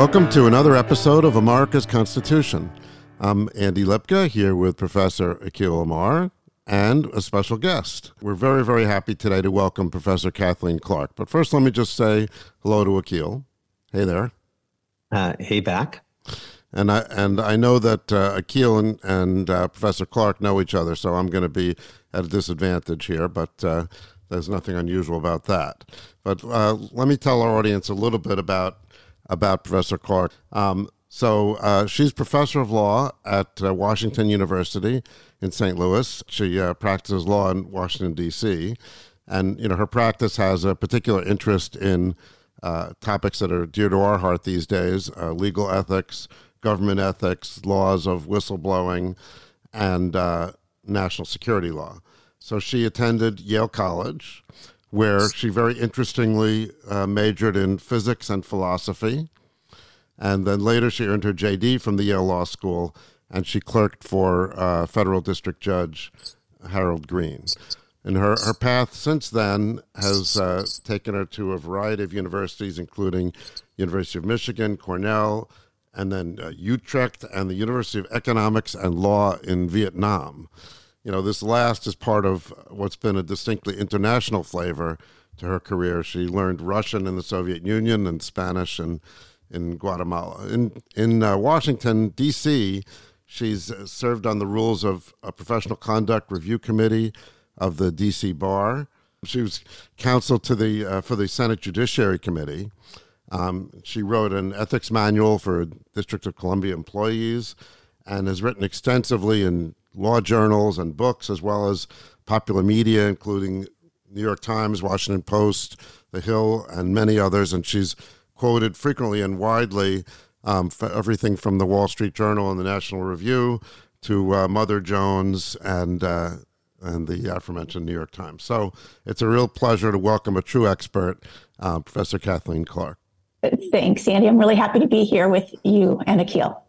Welcome to another episode of America's Constitution. I'm Andy Lipka here with Professor Akhil Amar and a special guest. We're very, very happy today to welcome Professor Kathleen Clark. But first, let me just say hello to Akhil. Hey there. Hey back. And I know that Akhil and Professor Clark know each other, so I'm going to be at a disadvantage here, but there's nothing unusual about that. But let me tell our audience a little bit about Professor Clark. So she's professor of law at Washington University in St. Louis. She practices law in Washington, D.C., and her practice has a particular interest in topics that are dear to our heart these days, legal ethics, government ethics, laws of whistleblowing, and national security law. So she attended Yale College, where she very interestingly majored in physics and philosophy. And then later she earned her J.D. from the Yale Law School, and she clerked for Federal District Judge Harold Green. And her path since then has taken her to a variety of universities, including University of Michigan, Cornell, and then Utrecht, and the University of Economics and Law in Vietnam. This last is part of what's been a distinctly international flavor to her career. She learned Russian in the Soviet Union and Spanish in Guatemala. In Washington, D.C., she's served on the rules of a Professional Conduct Review Committee of the D.C. Bar. She was counsel to for the Senate Judiciary Committee. She wrote an ethics manual for District of Columbia employees and has written extensively in law journals and books, as well as popular media, including New York Times, Washington Post, The Hill, and many others. And she's quoted frequently and widely for everything from the Wall Street Journal and the National Review to Mother Jones and the aforementioned New York Times. So it's a real pleasure to welcome a true expert, Professor Kathleen Clark. Thanks, Andy. I'm really happy to be here with you and Akhil.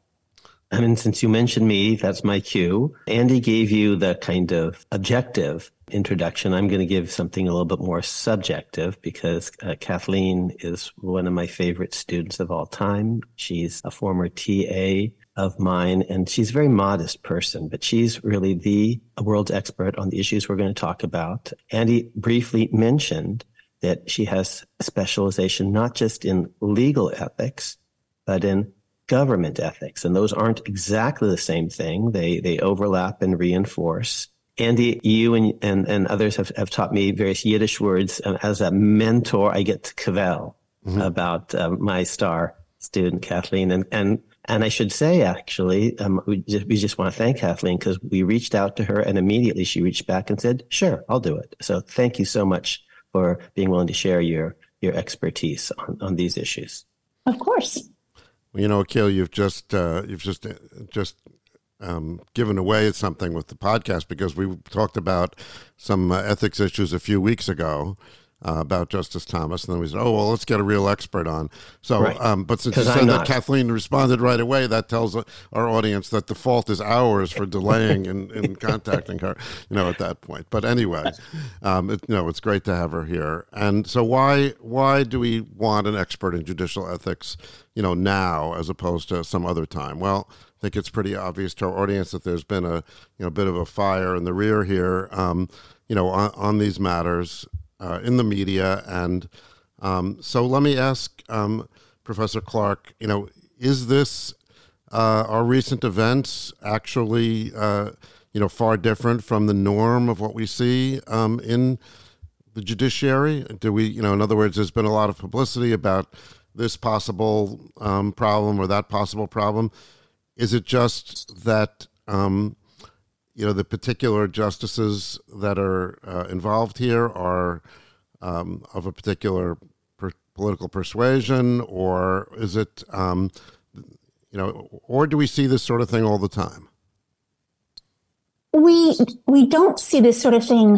I mean, since you mentioned me, that's my cue. Andy gave you the kind of objective introduction. I'm going to give something a little bit more subjective because Kathleen is one of my favorite students of all time. She's a former TA of mine, and she's a very modest person, but she's really the world's expert on the issues we're going to talk about. Andy briefly mentioned that she has a specialization not just in legal ethics, but in government ethics, and those aren't exactly the same thing. They overlap and reinforce. Andy, you and others have taught me various Yiddish words. As a mentor, I get to cavil about my star student, Kathleen. And I should say, actually, we just want to thank Kathleen because we reached out to her and immediately she reached back and said, sure, I'll do it. So thank you so much for being willing to share your expertise on these issues. Of course. Akhil, you've just given away something with the podcast because we talked about some ethics issues a few weeks ago about Justice Thomas, and then we said, "Oh well, let's get a real expert on." So, right. But since you said that Kathleen responded right away, that tells our audience that the fault is ours for delaying in contacting her. At that point. But anyway, it's great to have her here. And so, why do we want an expert in judicial ethics? Now as opposed to some other time? Well, I think it's pretty obvious to our audience that there's been a bit of a fire in the rear here, on these matters in the media. And so let me ask Professor Clark, is this our recent events actually, far different from the norm of what we see in the judiciary? Do we, in other words, there's been a lot of publicity about this possible problem or that possible problem. Is it just that, the particular justices that are involved here are of a particular political persuasion, or is it, or do we see this sort of thing all the time? We don't see this sort of thing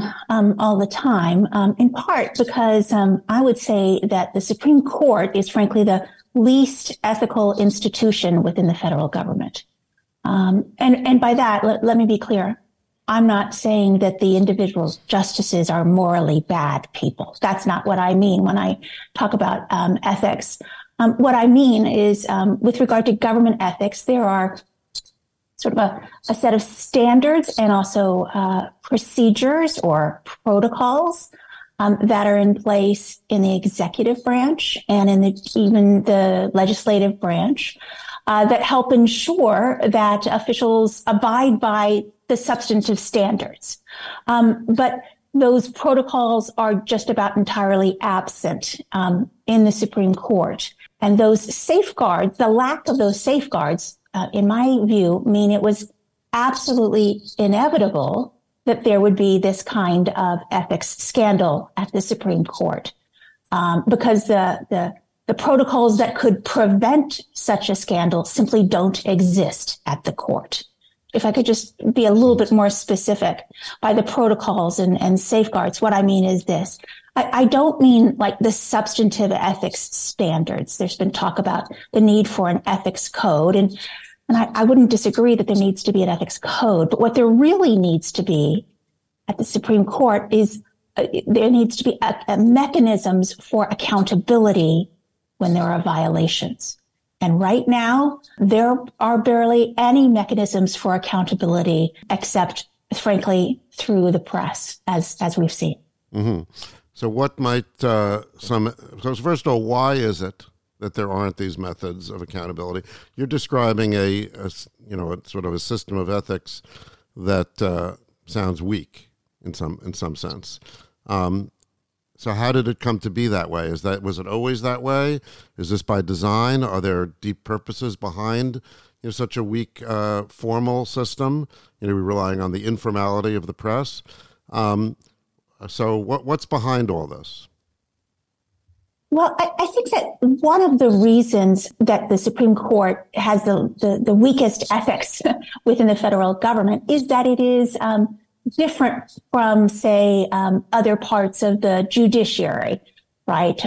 all the time, in part because I would say that the Supreme Court is frankly the least ethical institution within the federal government. And by that, let me be clear. I'm not saying that the individual justices are morally bad people. That's not what I mean when I talk about ethics. What I mean is, with regard to government ethics, there are sort of a set of standards and also procedures or protocols that are in place in the executive branch and in even the legislative branch that help ensure that officials abide by the substantive standards. But those protocols are just about entirely absent in the Supreme Court. And those safeguards, the lack of those safeguards, in my view, mean it was absolutely inevitable that there would be this kind of ethics scandal at the Supreme Court, because the protocols that could prevent such a scandal simply don't exist at the court. If I could just be a little bit more specific by the protocols and safeguards, what I mean is this. I don't mean like the substantive ethics standards. There's been talk about the need for an ethics code, and I wouldn't disagree that there needs to be an ethics code. But what there really needs to be at the Supreme Court is there needs to be a mechanisms for accountability when there are violations. And right now, there are barely any mechanisms for accountability, except, frankly, through the press, as we've seen. Mm-hmm. So what might first of all, why is it that there aren't these methods of accountability? You're describing a sort of a system of ethics that sounds weak in some sense. So how did it come to be that way? Was it always that way? Is this by design? Are there deep purposes behind such a weak formal system? We're relying on the informality of the press. So what's behind all this? Well, I think that one of the reasons that the Supreme Court has the weakest ethics within the federal government is that it is different from, say, other parts of the judiciary, right?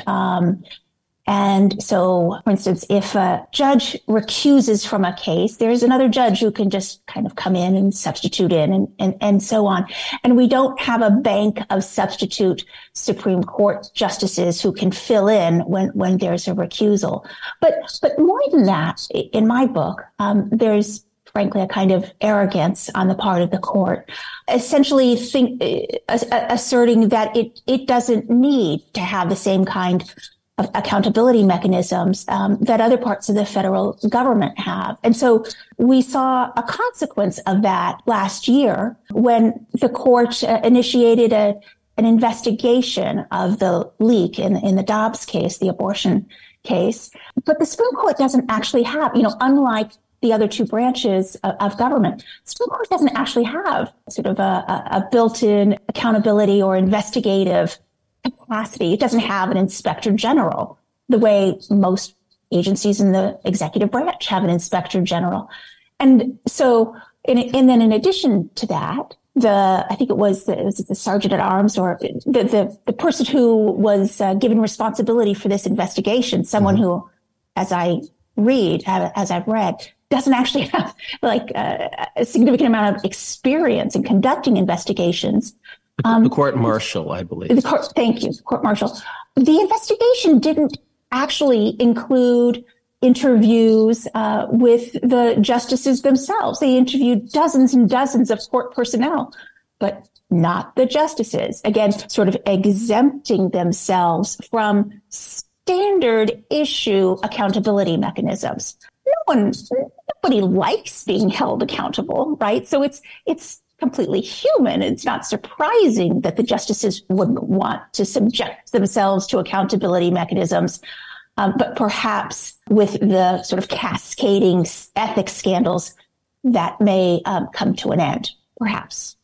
And so, for instance, if a judge recuses from a case, there's another judge who can just kind of come in and substitute in and so on. And we don't have a bank of substitute Supreme Court justices who can fill in when there's a recusal. But more than that, in my book, there's frankly a kind of arrogance on the part of the court, essentially asserting that it doesn't need to have the same kind of accountability mechanisms that other parts of the federal government have. And so we saw a consequence of that last year when the court initiated an investigation of the leak in the Dobbs case, the abortion case. But the Supreme Court doesn't actually have, unlike the other two branches of government, the Supreme Court doesn't actually have sort of a built-in accountability or investigative capacity. It doesn't have an inspector general the way most agencies in the executive branch have an inspector general. And so, and then in addition to that, I think it was the sergeant at arms or the person who was given responsibility for this investigation, someone who, as I've read, doesn't actually have like a significant amount of experience in conducting investigations. The court martial, I believe. Thank you, court martial. The investigation didn't actually include interviews with the justices themselves. They interviewed dozens and dozens of court personnel, but not the justices. Again, sort of exempting themselves from standard issue accountability mechanisms. Nobody likes being held accountable, right? So it's completely human. It's not surprising that the justices wouldn't want to subject themselves to accountability mechanisms. But perhaps with the sort of cascading ethics scandals, that may come to an end, perhaps.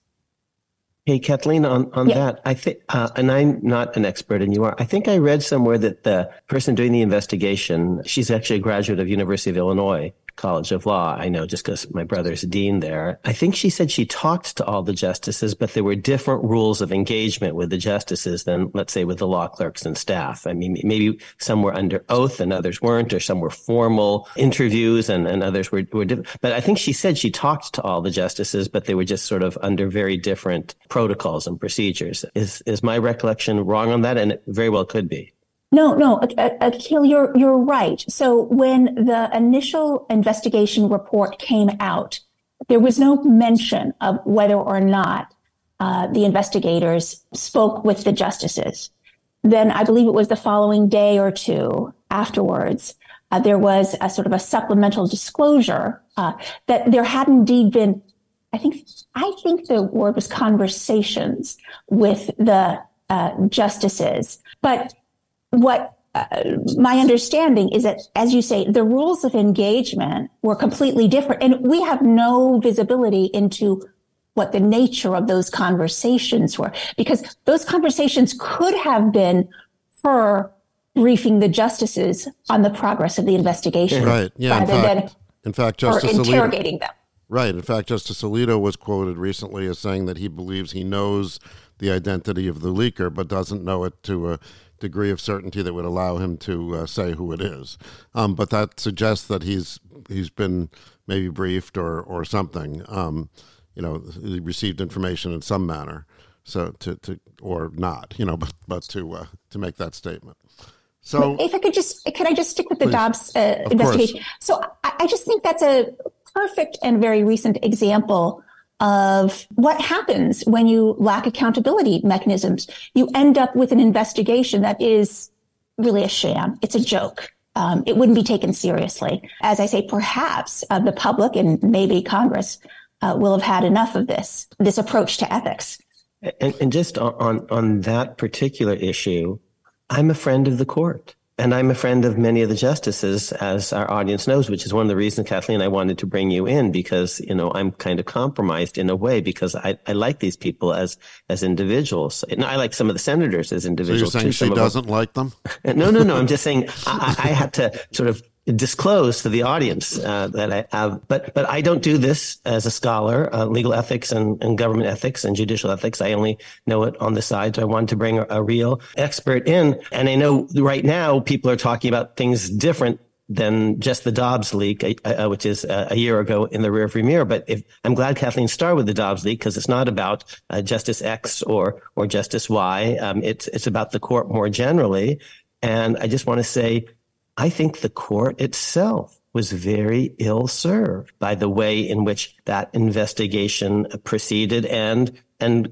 Hey, Kathleen, on that, I think, and I'm not an expert and you are, I think I read somewhere that the person doing the investigation, she's actually a graduate of University of Illinois College of Law. I know just because my brother's dean there. I think she said she talked to all the justices, but there were different rules of engagement with the justices than, let's say, with the law clerks and staff. I mean, maybe some were under oath and others weren't, or some were formal interviews and others were different. But I think she said she talked to all the justices, but they were just sort of under very different protocols and procedures. Is my recollection wrong on that? And it very well could be. No, Akhil, you're right. So when the initial investigation report came out, there was no mention of whether or not the investigators spoke with the justices. Then I believe it was the following day or two afterwards, there was a sort of a supplemental disclosure that there had indeed been, I think the word was conversations with the justices. But what my understanding is that, as you say, the rules of engagement were completely different, and we have no visibility into what the nature of those conversations were, because those conversations could have been her briefing the justices on the progress of the investigation. Right. Yeah. In fact, Justice Alito, interrogating them. Right. In fact, Justice Alito was quoted recently as saying that he believes he knows the identity of the leaker, but doesn't know it to a degree of certainty that would allow him to say who it is. But that suggests that he's been maybe briefed or something. He received information in some manner, so to make that statement. So if I could can I just stick with the Dobbs investigation? Course. So I just think that's a perfect and very recent example of what happens when you lack accountability mechanisms. You end up with an investigation that is really a sham. It's a joke. It wouldn't be taken seriously. As I say, perhaps the public and maybe Congress will have had enough of this approach to ethics. And just on that particular issue, I'm a friend of the court. And I'm a friend of many of the justices, as our audience knows, which is one of the reasons, Kathleen, I wanted to bring you in, because, I'm kind of compromised in a way, because I like these people as individuals. And I like some of the senators as individuals. So you're saying she doesn't like them? No. I'm just saying I had to sort of disclose to the audience that I have. But I don't do this as a scholar, legal ethics and government ethics and judicial ethics. I only know it on the side. So I wanted to bring a real expert in. And I know right now people are talking about things different than just the Dobbs leak, which is a year ago in the rearview mirror. But I'm glad Kathleen started with the Dobbs leak, because it's not about Justice X or Justice Y. It's about the court more generally. And I just want to say, I think the court itself was very ill-served by the way in which that investigation proceeded and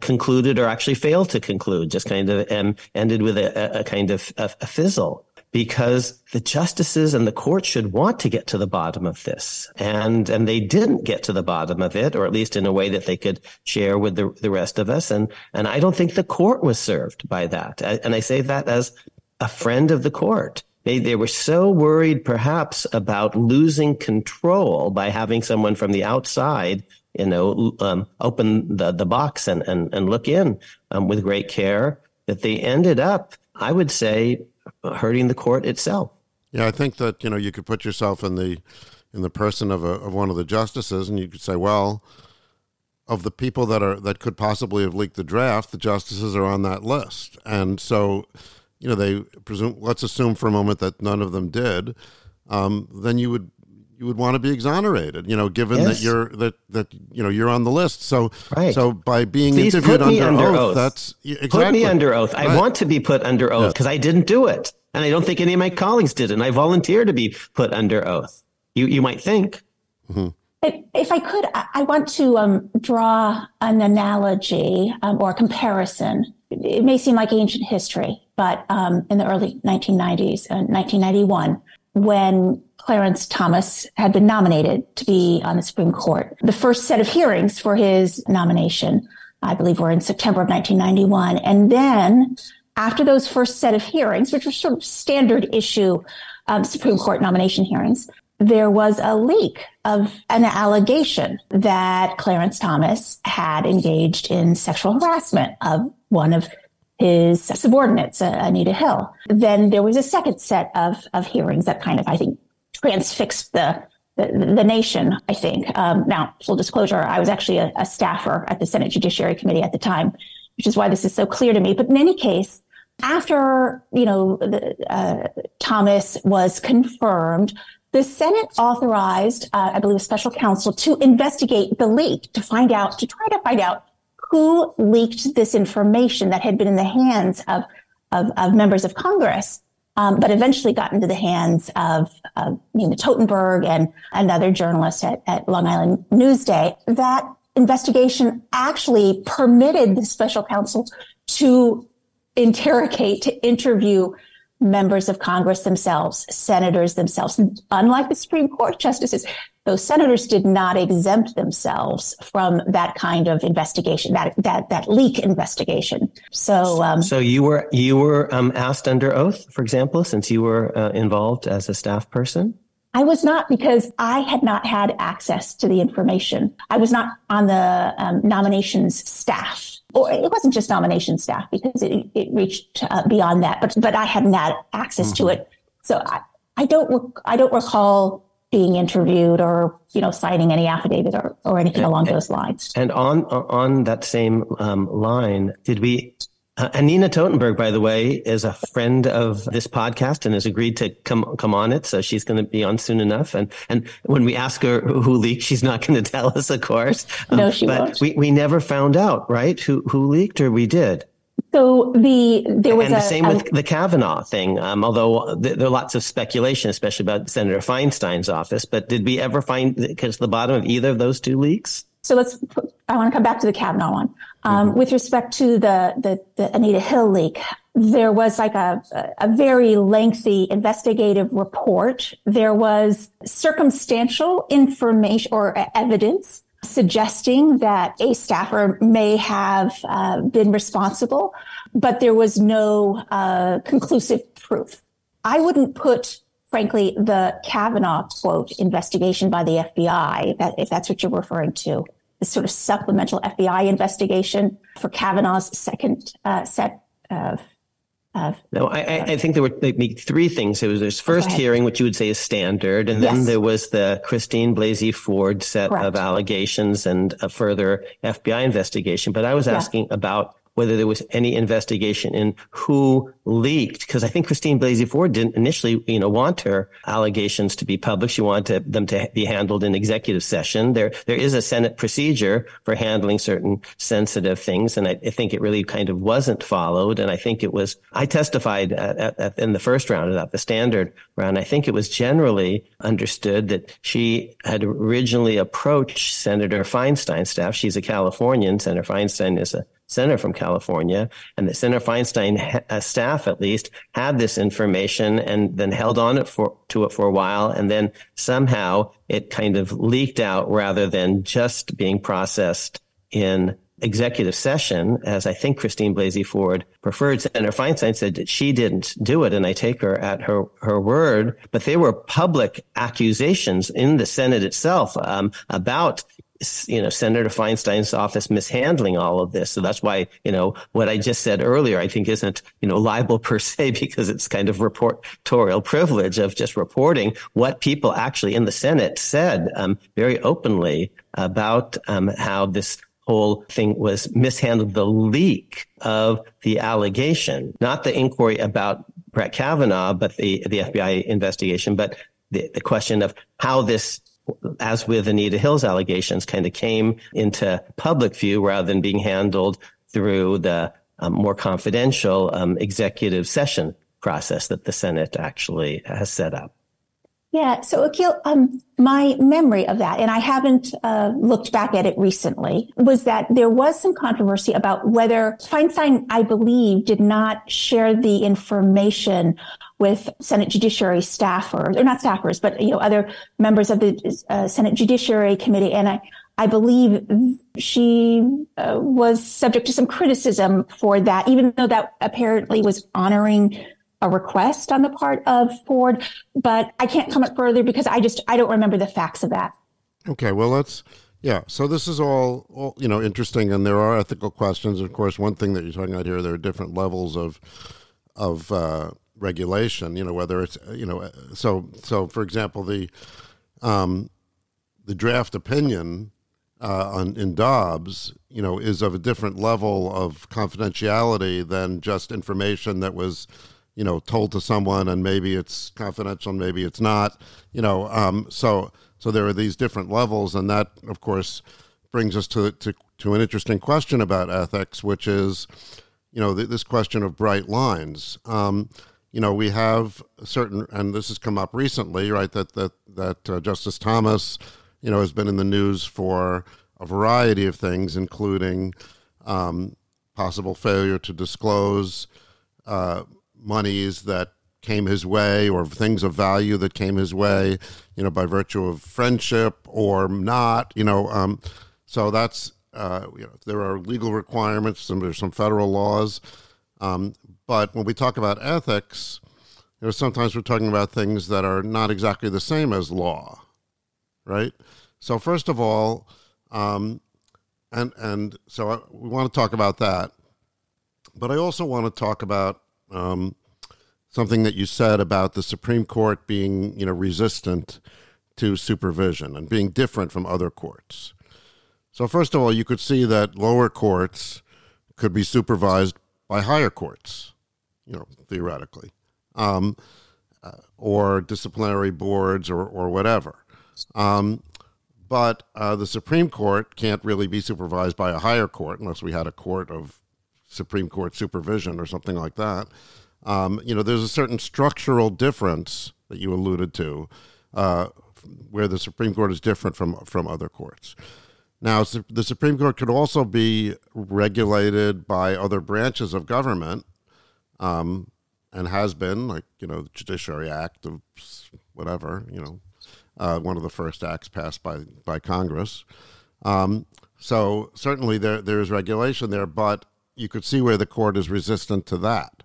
concluded, or actually failed to conclude, just kind of ended with a kind of a fizzle. Because the justices and the court should want to get to the bottom of this. And they didn't get to the bottom of it, or at least in a way that they could share with the rest of us. And I don't think the court was served by that. And I say that as a friend of the court. They were so worried, perhaps, about losing control by having someone from the outside, open the box and look in with great care, that they ended up, I would say, hurting the court itself. Yeah, I think that you could put yourself in the person of one of the justices, and you could say, well, of the people that could possibly have leaked the draft, the justices are on that list, and so. They presume. Let's assume for a moment that none of them did. Then you would want to be exonerated. Given yes. that you're on the list. So right. so by being Please interviewed under oath, that's exactly. Put me under oath. Right. I want to be put under oath because I didn't do it, and I don't think any of my colleagues did, and I volunteered to be put under oath. You might think. Mm-hmm. If I could, I want to draw an analogy or a comparison. It may seem like ancient history, but in the early 1990s, 1991, when Clarence Thomas had been nominated to be on the Supreme Court, the first set of hearings for his nomination, I believe, were in September of 1991. And then after those first set of hearings, which were sort of standard issue Supreme Court nomination hearings, there was a leak of an allegation that Clarence Thomas had engaged in sexual harassment of one of his subordinates, Anita Hill. Then there was a second set of hearings that kind of, I think, transfixed the nation, I think. Now, full disclosure, I was actually a staffer at the Senate Judiciary Committee at the time, which is why this is so clear to me. But in any case, after, Thomas was confirmed, the Senate authorized, I believe, a special counsel to investigate the leak, to try to find out who leaked this information that had been in the hands of members of Congress but eventually got into the hands of Nina Totenberg and another journalist at Long Island Newsday. That investigation actually permitted the special counsel to interrogate, to interview members of Congress themselves, senators themselves. Unlike the Supreme Court justices, those senators did not exempt themselves from that kind of investigation, that leak investigation. So you were asked under oath, for example, since you were involved as a staff person? I was not, because I had not had access to the information. I was not on the nominations staff. Or it wasn't just nomination staff, because it reached beyond that. But I hadn't had access to it, so I don't recall being interviewed or signing any affidavit or anything along those lines. And on that same line, did we? Anita Totenberg, by the way, is a friend of this podcast and has agreed to come on it. So she's going to be on soon enough. And when we ask her who leaked, she's not going to tell us, of course. No, she won't. But we never found out, right? Who leaked, or we did. So there was the same with the Kavanaugh thing, although there are lots of speculation, especially about Senator Feinstein's office. But did we ever get to the bottom of either of those two leaks? So I want to come back to the Kavanaugh one. With respect to the Anita Hill leak, there was like a very lengthy investigative report. There was circumstantial information or evidence suggesting that a staffer may have been responsible, but there was no conclusive proof. I wouldn't put, frankly, the Kavanaugh quote investigation by the FBI, if that's what you're referring to, the sort of supplemental FBI investigation for Kavanaugh's second set of. No, I think there were maybe three things. It was this first hearing, which you would say is standard. And then there was the Christine Blasey Ford set of allegations and a further FBI investigation. But I was asking about whether there was any investigation in who leaked, because I think Christine Blasey Ford didn't initially, want her allegations to be public. She wanted them to be handled in executive session. There is a Senate procedure for handling certain sensitive things, and I think it really kind of wasn't followed. And I think it was, I testified in the first round about the standard round. I think it was generally understood that she had originally approached Senator Feinstein's staff. She's a Californian. Senator Feinstein is a senator from California, and that Senator Feinstein staff at least had this information and then held on to it for a while. And then somehow it kind of leaked out rather than just being processed in executive session, as I think Christine Blasey Ford preferred. Senator Feinstein said that she didn't do it, and I take her at her word. But there were public accusations in the Senate itself about Senator Feinstein's office mishandling all of this. So that's why, what I just said earlier, I think isn't, libel per se, because it's kind of reportorial privilege of just reporting what people actually in the Senate said very openly about how this whole thing was mishandled, the leak of the allegation, not the inquiry about Brett Kavanaugh, but the FBI investigation, but the question of how this, as with Anita Hill's allegations, kind of came into public view rather than being handled through the more confidential executive session process that the Senate actually has set up. Yeah. So, Akhil, my memory of that, and I haven't looked back at it recently, was that there was some controversy about whether Feinstein, I believe, did not share the information with Senate Judiciary staffers, or not staffers, but, other members of the Senate Judiciary Committee. And I believe she was subject to some criticism for that, even though that apparently was honoring a request on the part of Ford, but I can't comment further because I don't remember the facts of that. Okay, well, so this is all interesting, and there are ethical questions. Of course, one thing that you're talking about here, there are different levels of regulation, whether it's, so for example, the draft opinion in Dobbs, is of a different level of confidentiality than just information that was told to someone, and maybe it's confidential, and maybe it's not, so there are these different levels. And that, of course, brings us to an interesting question about ethics, which is, this question of bright lines. you know, we have certain, and this has come up recently, right, that Justice Thomas, you know, has been in the news for a variety of things, including possible failure to disclose monies that came his way or things of value that came his way, you know, by virtue of friendship or not, you know. So that's, you know, there are legal requirements, there's some federal laws. But when we talk about ethics, you know, sometimes we're talking about things that are not exactly the same as law, right? So first of all, so we want to talk about that. But I also want to talk about something that you said about the Supreme Court being, you know, resistant to supervision and being different from other courts. So first of all, you could see that lower courts could be supervised by higher courts, you know, theoretically, or disciplinary boards or whatever. But the Supreme Court can't really be supervised by a higher court unless we had a court of Supreme Court supervision or something like that. You know, there's a certain structural difference that you alluded to where the Supreme Court is different from other courts. Now, the Supreme Court could also be regulated by other branches of government, and has been, like, you know, the Judiciary Act of whatever, you know, one of the first acts passed by Congress. So certainly there is regulation there, but you could see where the court is resistant to that.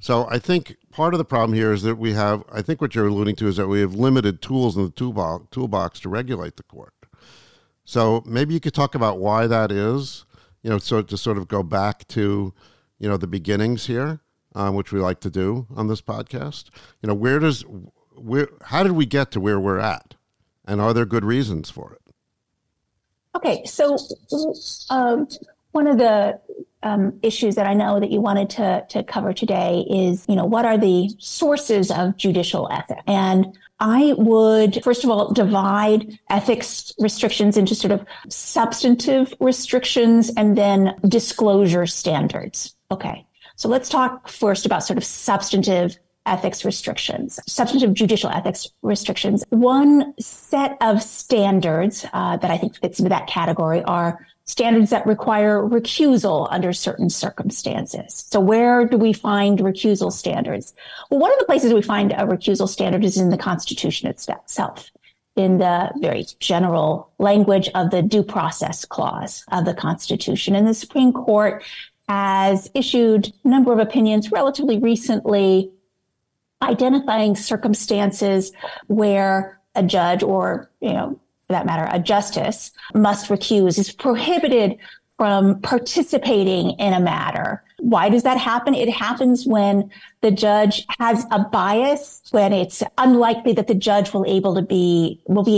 So I think part of the problem here is that we have, I think what you're alluding to is that we have limited tools in the toolbox to regulate the court. So maybe you could talk about why that is, you know, so to sort of go back to, you know, the beginnings here, which we like to do on this podcast. You know, how did we get to where we're at, and are there good reasons for it? Okay, so one of the issues that I know that you wanted to cover today is, you know, what are the sources of judicial ethics? And I would, first of all, divide ethics restrictions into sort of substantive restrictions and then disclosure standards. Okay, so let's talk first about sort of substantive ethics restrictions, substantive judicial ethics restrictions. One set of standards that I think fits into that category are standards that require recusal under certain circumstances. So where do we find recusal standards? Well, one of the places we find a recusal standard is in the Constitution itself, in the very general language of the Due Process Clause of the Constitution. And the Supreme Court has issued a number of opinions relatively recently identifying circumstances where a judge or, you know, for that matter, a justice must recuse, is prohibited from participating in a matter. Why does that happen? It happens when the judge has a bias, when it's unlikely that the judge will be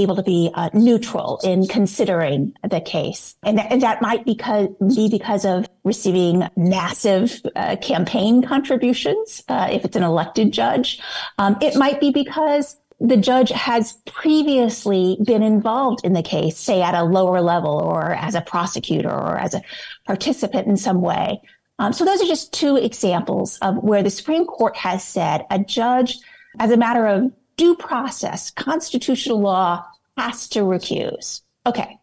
able to be neutral in considering the case, and that might be because of receiving massive campaign contributions. If it's an elected judge, it might be because the judge has previously been involved in the case, say at a lower level or as a prosecutor or as a participant in some way. So those are just two examples of where the Supreme Court has said a judge, as a matter of due process, constitutional law, has to recuse. Okay.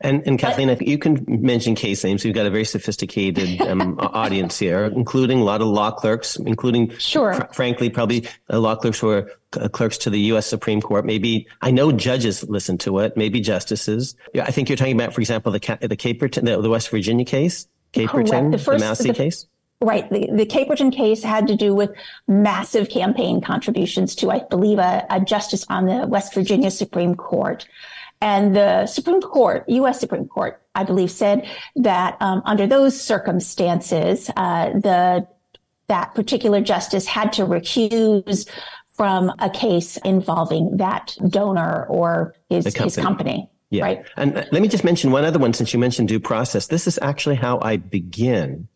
And Kathleen, but, you can mention case names. We've got a very sophisticated audience here, including a lot of law clerks, including, sure, frankly, probably law clerks who are clerks to the U.S. Supreme Court. Maybe, I know judges listen to it, maybe justices. I think you're talking about, for example, the Caperton, the West Virginia case, Caperton, the Massey case. Right. The Caperton case had to do with massive campaign contributions to, I believe, a justice on the West Virginia Supreme Court. And the Supreme Court, U.S. Supreme Court, I believe, said that under those circumstances, that particular justice had to recuse from a case involving that donor or his company. Yeah. Right. And let me just mention one other one, since you mentioned due process. This is actually how I begin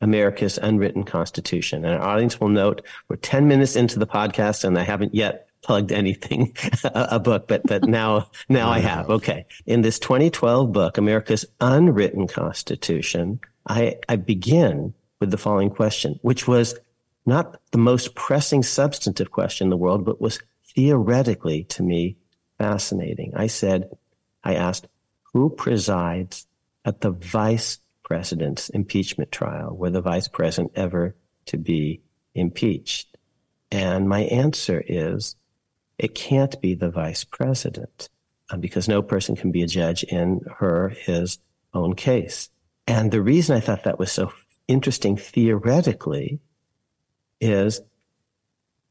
America's Unwritten Constitution. And our audience will note we're 10 minutes into the podcast and I haven't yet plugged anything, a book, but now I have. Okay. In this 2012 book, America's Unwritten Constitution, I begin with the following question, which was, not the most pressing substantive question in the world, but was theoretically, to me, fascinating. I asked, who presides at the vice president's impeachment trial? Were the vice president ever to be impeached? And my answer is, it can't be the vice president, because no person can be a judge in her, his own case. And the reason I thought that was so interesting theoretically is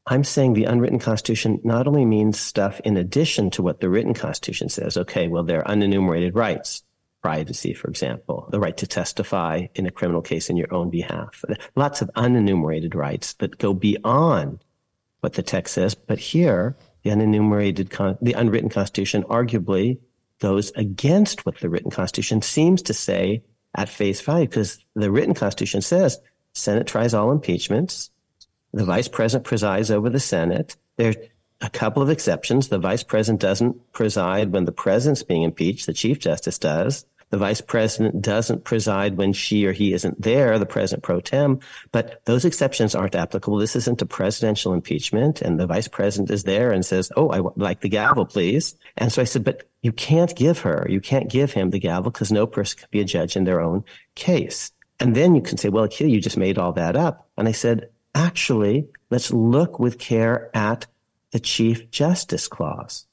I'm saying the unwritten Constitution not only means stuff in addition to what the written Constitution says. Okay, well, there are unenumerated rights, privacy, for example, the right to testify in a criminal case in your own behalf. Lots of unenumerated rights that go beyond what the text says. But here, the unwritten Constitution arguably goes against what the written Constitution seems to say at face value, because the written Constitution says Senate tries all impeachments. The vice president presides over the Senate. There are a couple of exceptions. The vice president doesn't preside when the president's being impeached. The chief justice does. The vice president doesn't preside when she or he isn't there, the president pro tem. But those exceptions aren't applicable. This isn't a presidential impeachment. And the vice president is there and says, oh, I would like the gavel, please. And so I said, but you can't give him the gavel because no person can be a judge in their own case. And then you can say, well, Akhil, you just made all that up. And I said, actually, let's look with care at the Chief Justice Clause.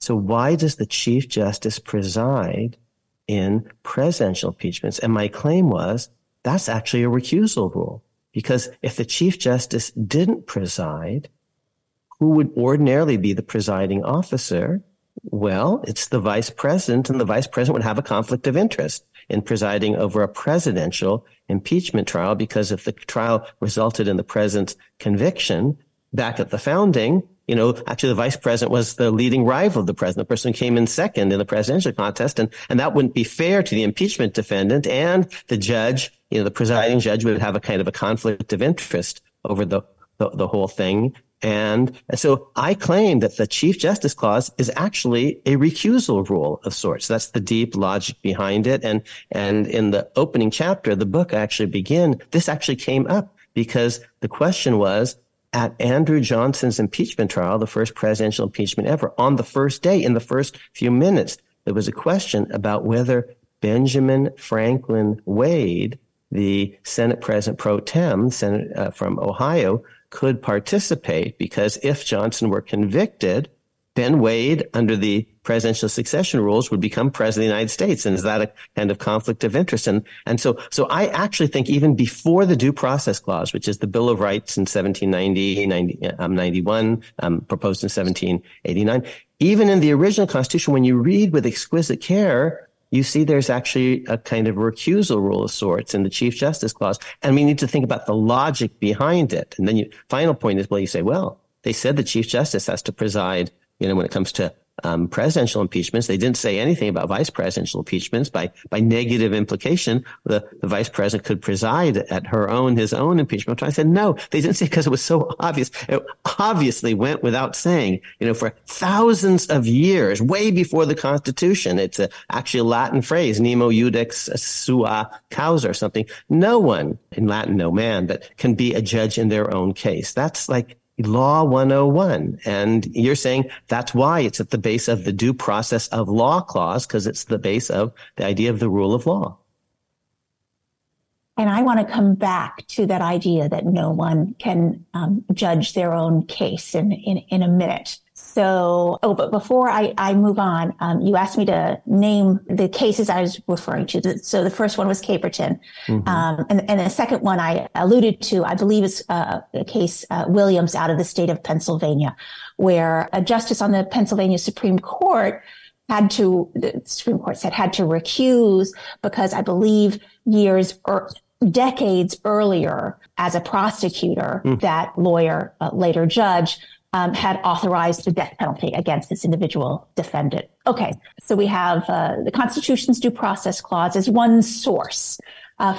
So why does the Chief Justice preside in presidential impeachments? And my claim was that's actually a recusal rule, because if the Chief Justice didn't preside, who would ordinarily be the presiding officer? Well, it's the vice president, and the vice president would have a conflict of interest in presiding over a presidential impeachment trial, because if the trial resulted in the president's conviction back at the founding, actually the vice president was the leading rival of the president, the person who came in second in the presidential contest, and that wouldn't be fair to the impeachment defendant, and the judge, the presiding judge would have a kind of a conflict of interest over the whole thing. And so I claim that the Chief Justice Clause is actually a recusal rule of sorts. That's the deep logic behind it. And in the opening chapter of the book, I actually begin, this actually came up because the question was, at Andrew Johnson's impeachment trial, the first presidential impeachment ever, on the first day, in the first few minutes, there was a question about whether Benjamin Franklin Wade, the Senate president pro tem, Senator from Ohio, could participate, because if Johnson were convicted, then Wade, under the presidential succession rules, would become president of the United States. And is that a kind of conflict of interest? And so I actually think even before the Due Process Clause, which is the Bill of Rights in 1790, 91, proposed in 1789, even in the original Constitution, when you read with exquisite care, you see there's actually a kind of recusal rule of sorts in the Chief Justice Clause. And we need to think about the logic behind it. And then your final point is, well, you say, well, they said the Chief Justice has to preside, when it comes to presidential impeachments. They didn't say anything about vice presidential impeachments. By negative implication, the vice president could preside at his own impeachment. I said, no, they didn't say, because it was so obvious. It obviously went without saying, for thousands of years, way before the Constitution. It's actually a Latin phrase, nemo judex sua causa or something. No one, in Latin, no man, but can be a judge in their own case. That's like Law 101. And you're saying that's why it's at the base of the Due Process of Law Clause, because it's the base of the idea of the rule of law. And I want to come back to that idea that no one can judge their own case in a minute. So, but before I move on, you asked me to name the cases I was referring to. So the first one was Caperton. Mm-hmm. And the second one I alluded to, I believe, is the case Williams out of the state of Pennsylvania, where a justice on the Pennsylvania Supreme Court had to recuse because I believe decades earlier, as a prosecutor, that lawyer, later judge, had authorized the death penalty against this individual defendant. Okay, so we have the Constitution's Due Process Clause as one source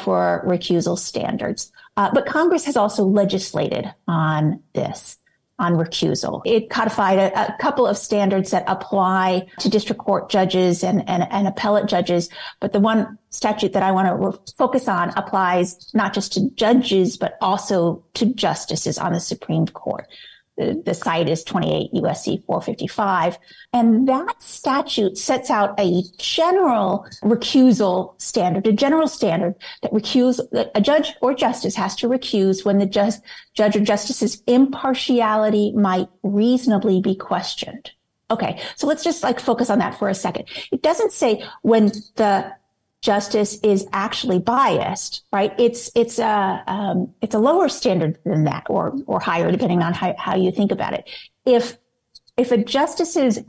for recusal standards. But Congress has also legislated on this. on recusal. It codified a couple of standards that apply to district court judges and appellate judges. But the one statute that I want to focus on applies not just to judges, but also to justices on the Supreme Court. The site is 28 U.S.C. 455. And that statute sets out a general recusal standard, a general standard that a judge or justice has to recuse when the judge or justice's impartiality might reasonably be questioned. Okay, so let's just focus on that for a second. It doesn't say when the justice is actually biased, right? It's a lower standard than that, or higher, depending on how you think about it. If a justice's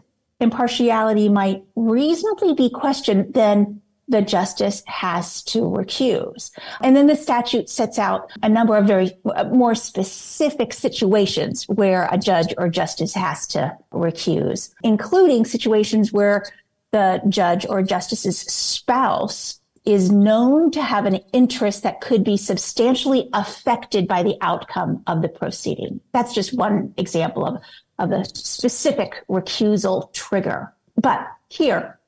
impartiality might reasonably be questioned, then the justice has to recuse. And then the statute sets out a number of very more specific situations where a judge or justice has to recuse, including situations where the judge or justice's spouse is known to have an interest that could be substantially affected by the outcome of the proceeding. That's just one example of a specific recusal trigger. But here,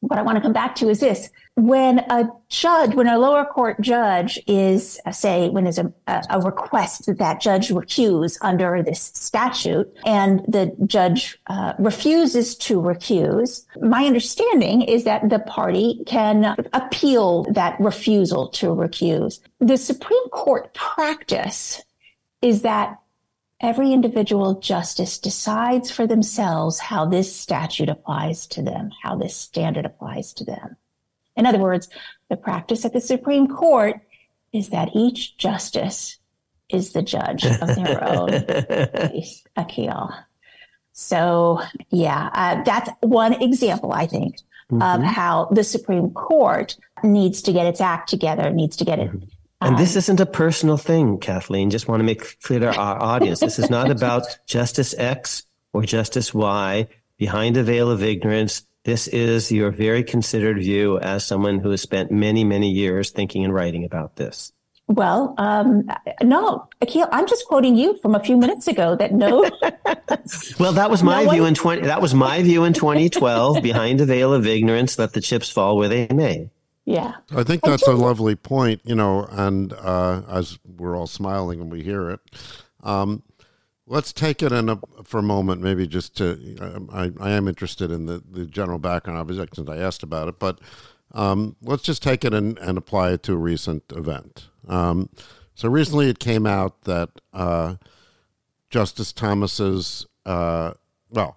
what I want to come back to is this. When a lower court judge is, say, when there's a request that that judge recuse under this statute and the judge refuses to recuse, my understanding is that the party can appeal that refusal to recuse. The Supreme Court practice is that every individual justice decides for themselves how this statute applies to them, how this standard applies to them. In other words, the practice at the Supreme Court is that each justice is the judge of their own case, Akhil. So, that's one example, I think, of how the Supreme Court needs to get its act together, needs to get it. And this isn't a personal thing, Kathleen. Just want to make clear to our audience. This is not about Justice X or Justice Y behind a veil of ignorance. This is your very considered view as someone who has spent many, many years thinking and writing about this. Well, no, Akhil, I'm just quoting you from a few minutes ago that no. Well, that was my view in that was my view in 2012 behind a veil of ignorance. Let the chips fall where they may. Yeah, I think that's a lovely point, and as we're all smiling when we hear it, let's take it for a moment, maybe just to, I am interested in the general background, obviously, since I asked about it, but let's just take it and apply it to a recent event. So recently it came out that Justice Thomas's, Leonard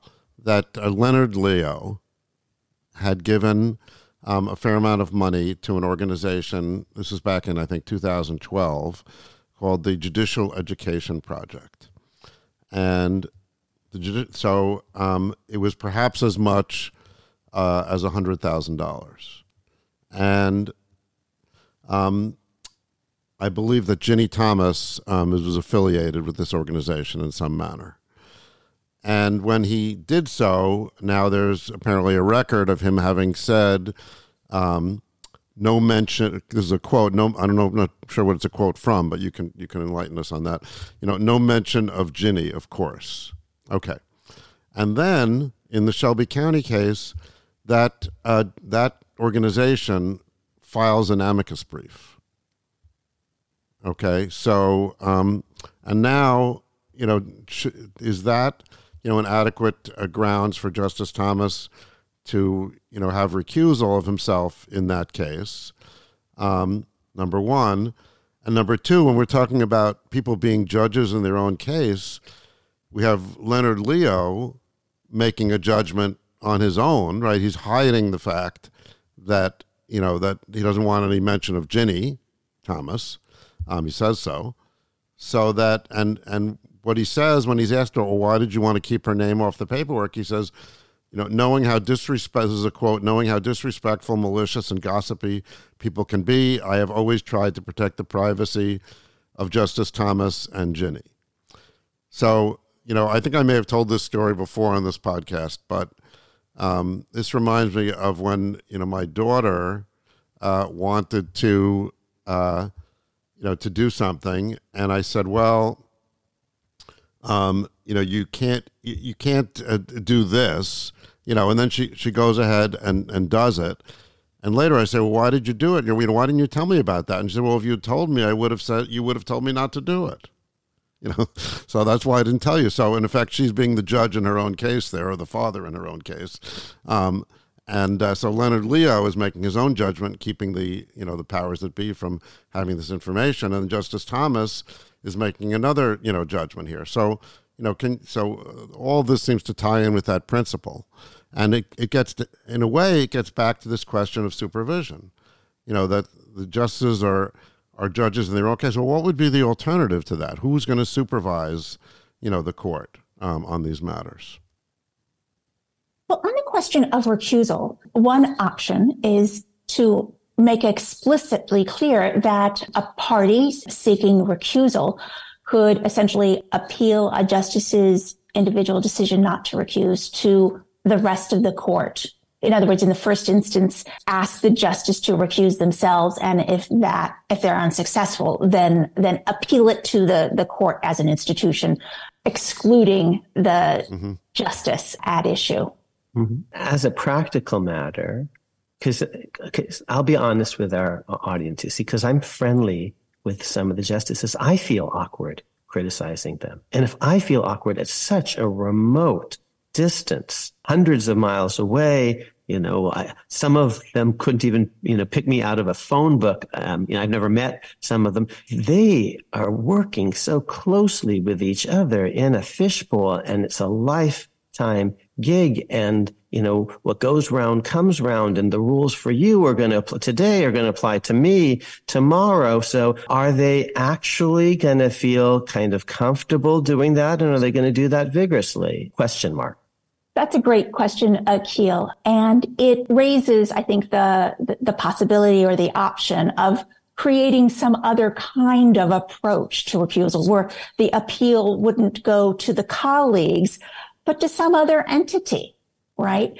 Leo had given a fair amount of money to an organization, this is back in, I think, 2012, called the Judicial Education Project. And it was perhaps as much as $100,000. And I believe that Ginni Thomas was affiliated with this organization in some manner. And when he did so, now there's apparently a record of him having said, no mention, this is a quote, I'm not sure what it's a quote from, but you can enlighten us on that. No mention of Ginni, of course. Okay. And then in the Shelby County case, that organization files an amicus brief. Okay. So, and now, is that, an adequate grounds for Justice Thomas to, have recusal of himself in that case, number one. And number two, when we're talking about people being judges in their own case, we have Leonard Leo making a judgment on his own, right? He's hiding the fact that, that he doesn't want any mention of Ginni Thomas. He says so. So that, and what he says when he's asked, why did you want to keep her name off the paperwork? He says, knowing how disrespectful, malicious, and gossipy people can be, I have always tried to protect the privacy of Justice Thomas and Ginni. So, I think I may have told this story before on this podcast, but this reminds me of when, my daughter wanted to, to do something. And I said, well, You can't do this, and then she goes ahead and does it. And later I say, well, why did you do it? Why didn't you tell me about that? And she said, well, if you had told me, you would have told me not to do it. So that's why I didn't tell you. So in effect, she's being the judge in her own case there, or the father in her own case. So Leonard Leo is making his own judgment, keeping the powers that be from having this information. And Justice Thomas is making another, judgment here. So, all this seems to tie in with that principle. And it gets back to this question of supervision, that the justices are judges in their own case. Well, what would be the alternative to that? Who's going to supervise, the court on these matters? Well, on the question of recusal, one option is to make explicitly clear that a party seeking recusal could essentially appeal a justice's individual decision not to recuse to the rest of the court. In other words, in the first instance, ask the justice to recuse themselves. And if they're unsuccessful, then appeal it to the court as an institution, excluding the justice at issue. Mm-hmm. As a practical matter, because I'll be honest with our audiences, because I'm friendly with some of the justices, I feel awkward criticizing them. And if I feel awkward at such a remote distance, hundreds of miles away, some of them couldn't even, pick me out of a phone book. I've never met some of them. They are working so closely with each other in a fishbowl, and it's a lifetime gig. And, what goes round comes round, and the rules for you are going to apply to me tomorrow. So are they actually going to feel kind of comfortable doing that? And are they going to do that vigorously? ? That's a great question, Akhil. And it raises, I think, the possibility or the option of creating some other kind of approach to recusal where the appeal wouldn't go to the colleagues, but to some other entity, right?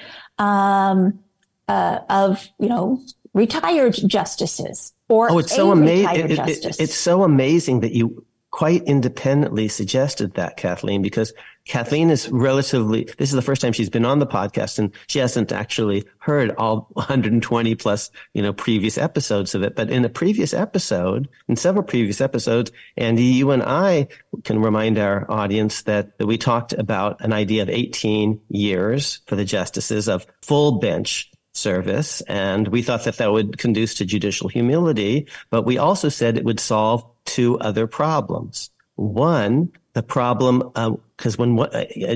Retired justices or retired justice. It's so amazing that you quite independently suggested that, Kathleen, because Kathleen is this is the first time she's been on the podcast, and she hasn't actually heard all 120 plus, previous episodes of it. But in a previous episode, in several previous episodes, Andy, you and I can remind our audience that we talked about an idea of 18 years for the justices of full bench service. And we thought that would conduce to judicial humility, but we also said it would solve two other problems. One, the problem, because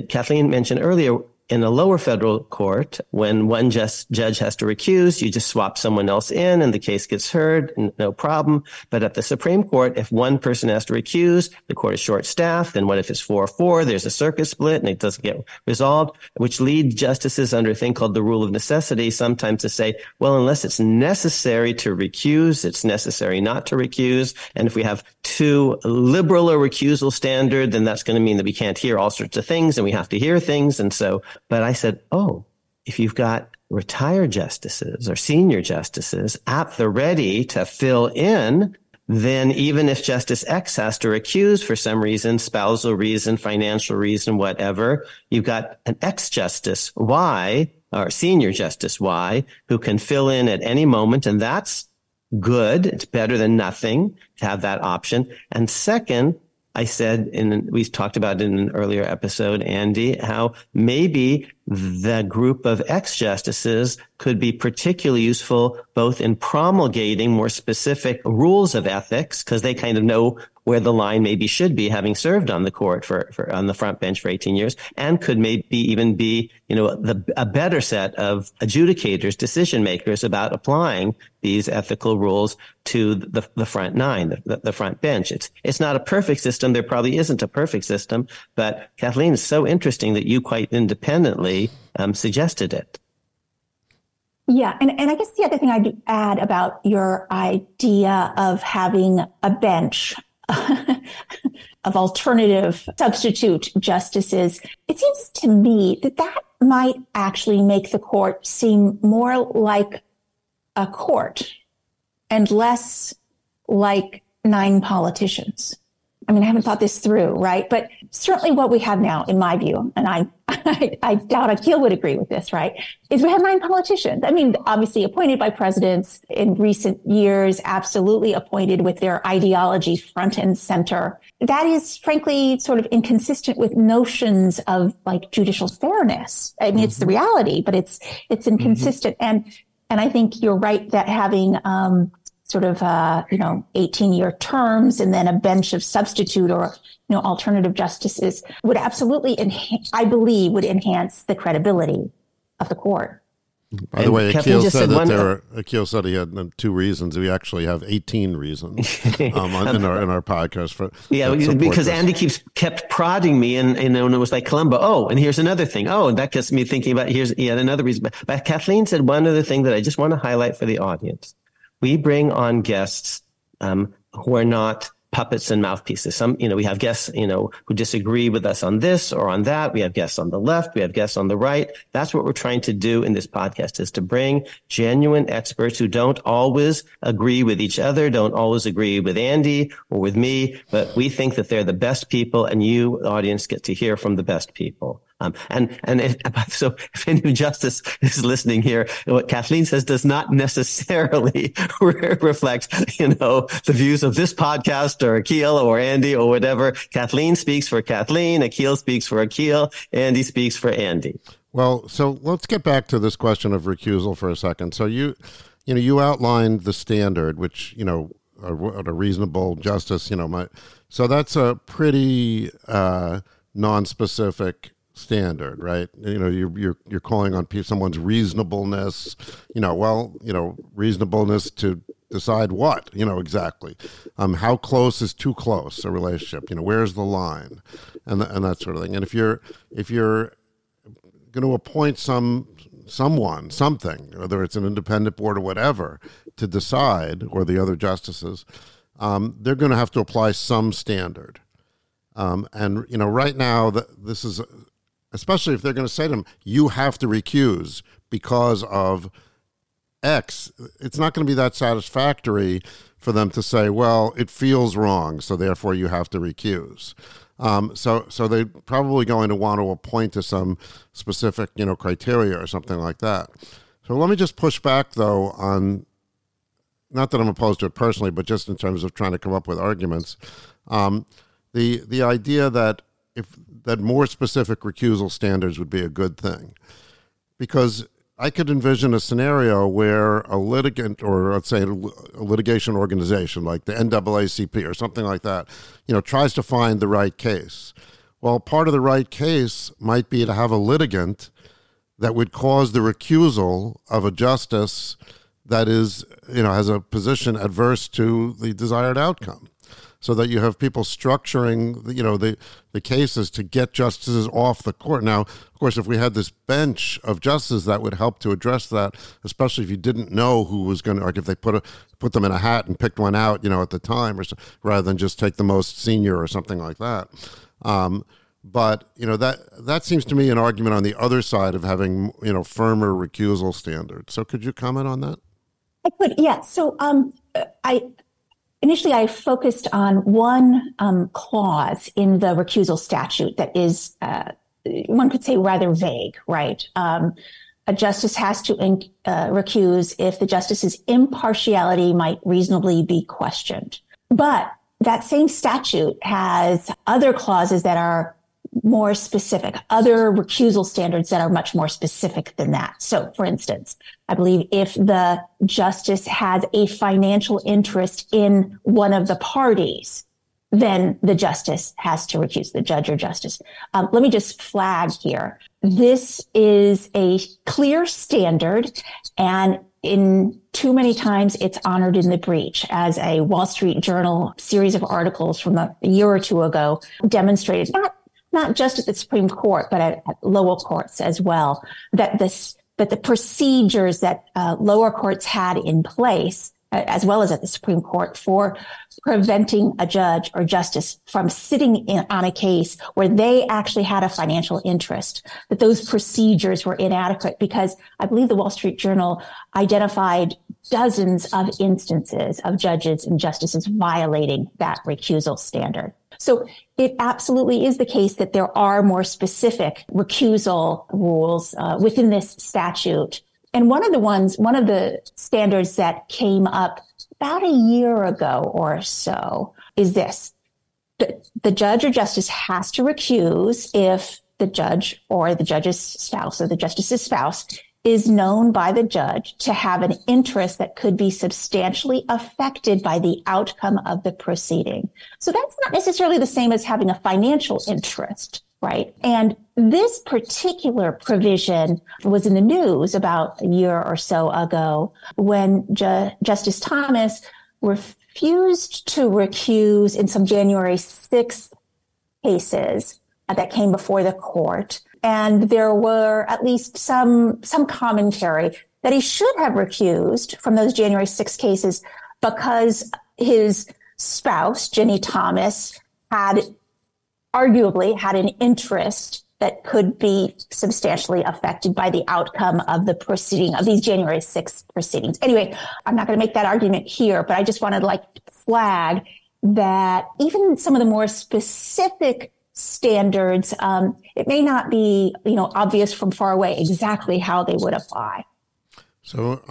Kathleen mentioned earlier, in a lower federal court, when one judge has to recuse, you just swap someone else in and the case gets heard, no problem. But at the Supreme Court, if one person has to recuse, the court is short-staffed. Then what if it's 4-4? There's a circuit split and it doesn't get resolved, which leads justices under a thing called the rule of necessity sometimes to say, well, unless it's necessary to recuse, it's necessary not to recuse. And if we have too liberal a recusal standard, then that's going to mean that we can't hear all sorts of things and we have to hear things. And so, but I said, if you've got retired justices or senior justices at the ready to fill in, then even if Justice X has to recuse for some reason, spousal reason, financial reason, whatever, you've got an ex-Justice Y or senior Justice Y who can fill in at any moment. And that's good. It's better than nothing to have that option. And second, I said, and we talked about in an earlier episode, Andy, how maybe the group of ex-justices could be particularly useful both in promulgating more specific rules of ethics, because they kind of know where the line maybe should be, having served on the court for on the front bench for 18 years, and could maybe even be, a better set of adjudicators, decision makers about applying these ethical rules to the front nine, the front bench. It's not a perfect system. There probably isn't a perfect system, but Kathleen, it's so interesting that you quite independently suggested it. Yeah. And I guess the other thing I'd add about your idea of having a bench of alternative substitute justices, it seems to me that might actually make the court seem more like a court and less like nine politicians. I mean, I haven't thought this through, right? But certainly what we have now, in my view, and I doubt Akhil would agree with this, right, is we have 9 politicians. I mean, obviously appointed by presidents in recent years, absolutely appointed with their ideology front and center. That is, frankly, sort of inconsistent with notions of like judicial fairness. I mean, it's the reality, but it's inconsistent. And I think you're right that having, sort of, 18-year terms and then a bench of substitute or, alternative justices would absolutely, I believe, would enhance the credibility of the court. By the way, Akhil said he had 2 reasons. We actually have 18 reasons in our podcast for because this. Andy kept prodding me, and it was like Columbo. Oh, and here's another thing. Oh, and that gets me thinking about here's yet another reason. But Kathleen said one other thing that I just want to highlight for the audience. We bring on guests who are not puppets and mouthpieces. Some, we have guests, who disagree with us on this or on that. We have guests on the left. We have guests on the right. That's what we're trying to do in this podcast, is to bring genuine experts who don't always agree with each other, don't always agree with Andy or with me, but we think that they're the best people, and you, the audience, get to hear from the best people. So if any justice is listening here, what Kathleen says does not necessarily reflect, the views of this podcast or Akhil or Andy or whatever. Kathleen speaks for Kathleen, Akhil speaks for Akhil, Andy speaks for Andy. Well, so let's get back to this question of recusal for a second. So you outlined the standard, which, a reasonable justice, so that's a pretty, non-specific standard, right? You're calling on someone's reasonableness, reasonableness to decide what, exactly. How close is too close a relationship? Where's the line? And that sort of thing. And if you're going to appoint something, whether it's an independent board or whatever, to decide, or the other justices, they're going to have to apply some standard. Right now, this is, especially if they're going to say to them, you have to recuse because of X, it's not going to be that satisfactory for them to say, well, it feels wrong, so therefore you have to recuse. So they're probably going to want to appoint to some specific, criteria or something like that. So let me just push back, though, on, not that I'm opposed to it personally, but just in terms of trying to come up with arguments, the idea that more specific recusal standards would be a good thing, because I could envision a scenario where a litigant, or let's say a litigation organization like the NAACP or something like that, tries to find the right case. Well, part of the right case might be to have a litigant that would cause the recusal of a justice that is, has a position adverse to the desired outcome. So that you have people structuring, the cases to get justices off the court. Now, of course, if we had this bench of justices, that would help to address that, especially if you didn't know who was going to, like if they put them in a hat and picked one out, at the time, or so, rather than just take the most senior or something like that. That seems to me an argument on the other side of having, firmer recusal standards. So could you comment on that? I could, yeah. So Initially, I focused on one clause in the recusal statute that is, one could say, rather vague, right? A justice has to recuse if the justice's impartiality might reasonably be questioned. But that same statute has other clauses that are more specific, other recusal standards that are much more specific than that. So, for instance, I believe if the justice has a financial interest in one of the parties, then the justice has to recuse, the judge or justice. Let me just flag here. This is a clear standard, and in too many times it's honored in the breach, as a Wall Street Journal series of articles from a year or two ago demonstrated, not just at the Supreme Court, but at lower courts as well, that the procedures that lower courts had in place, as well as at the Supreme Court, for preventing a judge or justice from sitting on a case where they actually had a financial interest, that those procedures were inadequate, because I believe the Wall Street Journal identified dozens of instances of judges and justices violating that recusal standard. So it absolutely is the case that there are more specific recusal rules within this statute. And one of the standards that came up about a year ago or so is this. The judge or justice has to recuse if the judge or the judge's spouse or the justice's spouse is known by the judge to have an interest that could be substantially affected by the outcome of the proceeding. So that's not necessarily the same as having a financial interest, right? And this particular provision was in the news about a year or so ago when Justice Thomas refused to recuse in some January 6th cases that came before the court. And there were at least some commentary that he should have recused from those January 6 cases because his spouse, Ginni Thomas, arguably had an interest that could be substantially affected by the outcome of the proceeding, of these January 6 proceedings. Anyway, I'm not going to make that argument here, but I just wanted to flag that even some of the more specific standards, it may not be, obvious from far away exactly how they would apply. So,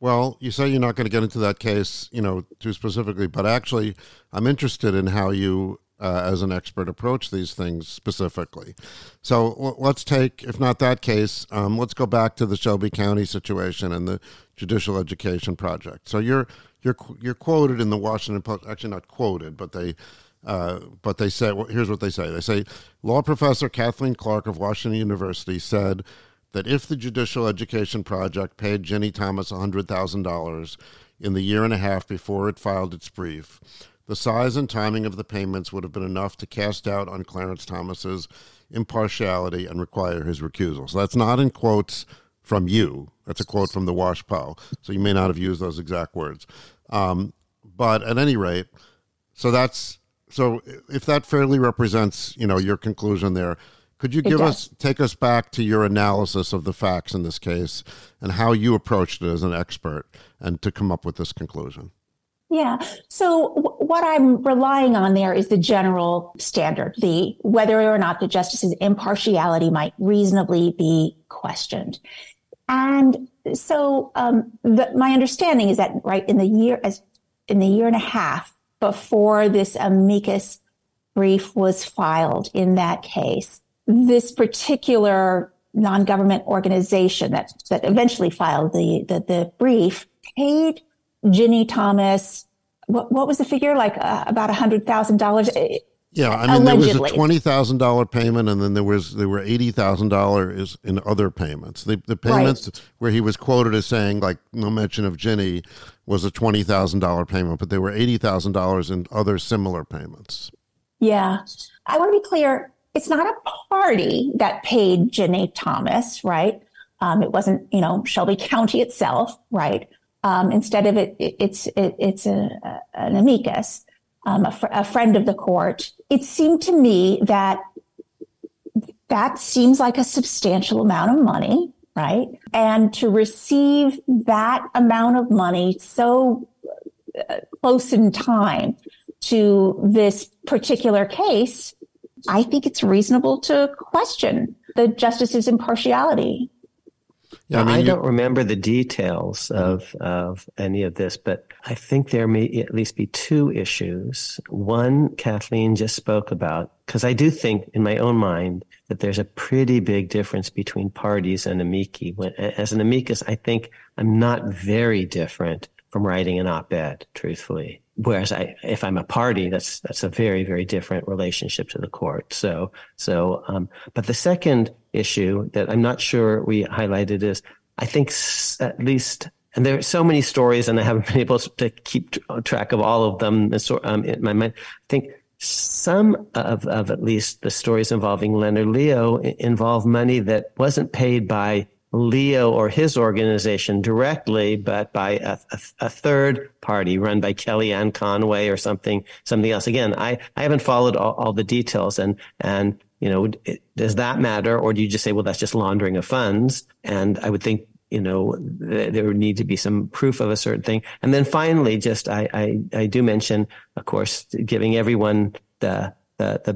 well, you say you're not going to get into that case, too specifically, but actually I'm interested in how you, as an expert, approach these things specifically. So let's take, if not that case, let's go back to the Shelby County situation and the Judicial Education Project. So you're quoted in the Washington Post, actually not quoted, but they say, well, here's what they say. They say, law professor Kathleen Clark of Washington University said that if the Judicial Education Project paid Ginni Thomas $100,000 in the year and a half before it filed its brief, the size and timing of the payments would have been enough to cast doubt on Clarence Thomas's impartiality and require his recusal. So that's not in quotes from you. That's a quote from the WashPo. So you may not have used those exact words. But at any rate, so if that fairly represents, your conclusion there, could you take us back to your analysis of the facts in this case and how you approached it as an expert and to come up with this conclusion? Yeah. So what I'm relying on there is the general standard, the whether or not the justice's impartiality might reasonably be questioned. And so my understanding is that right in the year and a half before this amicus brief was filed in that case, this particular non-government organization that eventually filed the brief paid Ginni Thomas, what was the figure? About $100,000? Yeah, allegedly. There was a $20,000 payment, and then there were $80,000 in other payments. The payments where he was quoted as saying, no mention of Ginni, was a $20,000 payment, but there were $80,000 in other similar payments. Yeah. I want to be clear, it's not a party that paid Ginni Thomas, right? It wasn't, Shelby County itself, right? Instead of it's an amicus, a friend of the court. It seemed to me that seems like a substantial amount of money, right? And to receive that amount of money so close in time to this particular case, I think it's reasonable to question the justice's impartiality. Yeah, I don't remember the details of any of this, but I think there may at least be two issues. One, Kathleen just spoke about, because I do think in my own mind that there's a pretty big difference between parties and amici. As an amicus, I think I'm not very different from writing an op-ed, truthfully. Whereas if I'm a party, that's a very, very different relationship to the court. So, but the second issue that I'm not sure we highlighted is, I think at least, and there are so many stories and I haven't been able to keep track of all of them. So, in my mind, I think some of at least the stories involving Leonard Leo involve money that wasn't paid by Leo or his organization directly, but by a third party run by Kellyanne Conway or something else. Again, I haven't followed all the details and, does that matter? Or do you just say, well, that's just laundering of funds? And I would think you know, there would need to be some proof of a certain thing. And then finally, just I do mention, of course, giving everyone the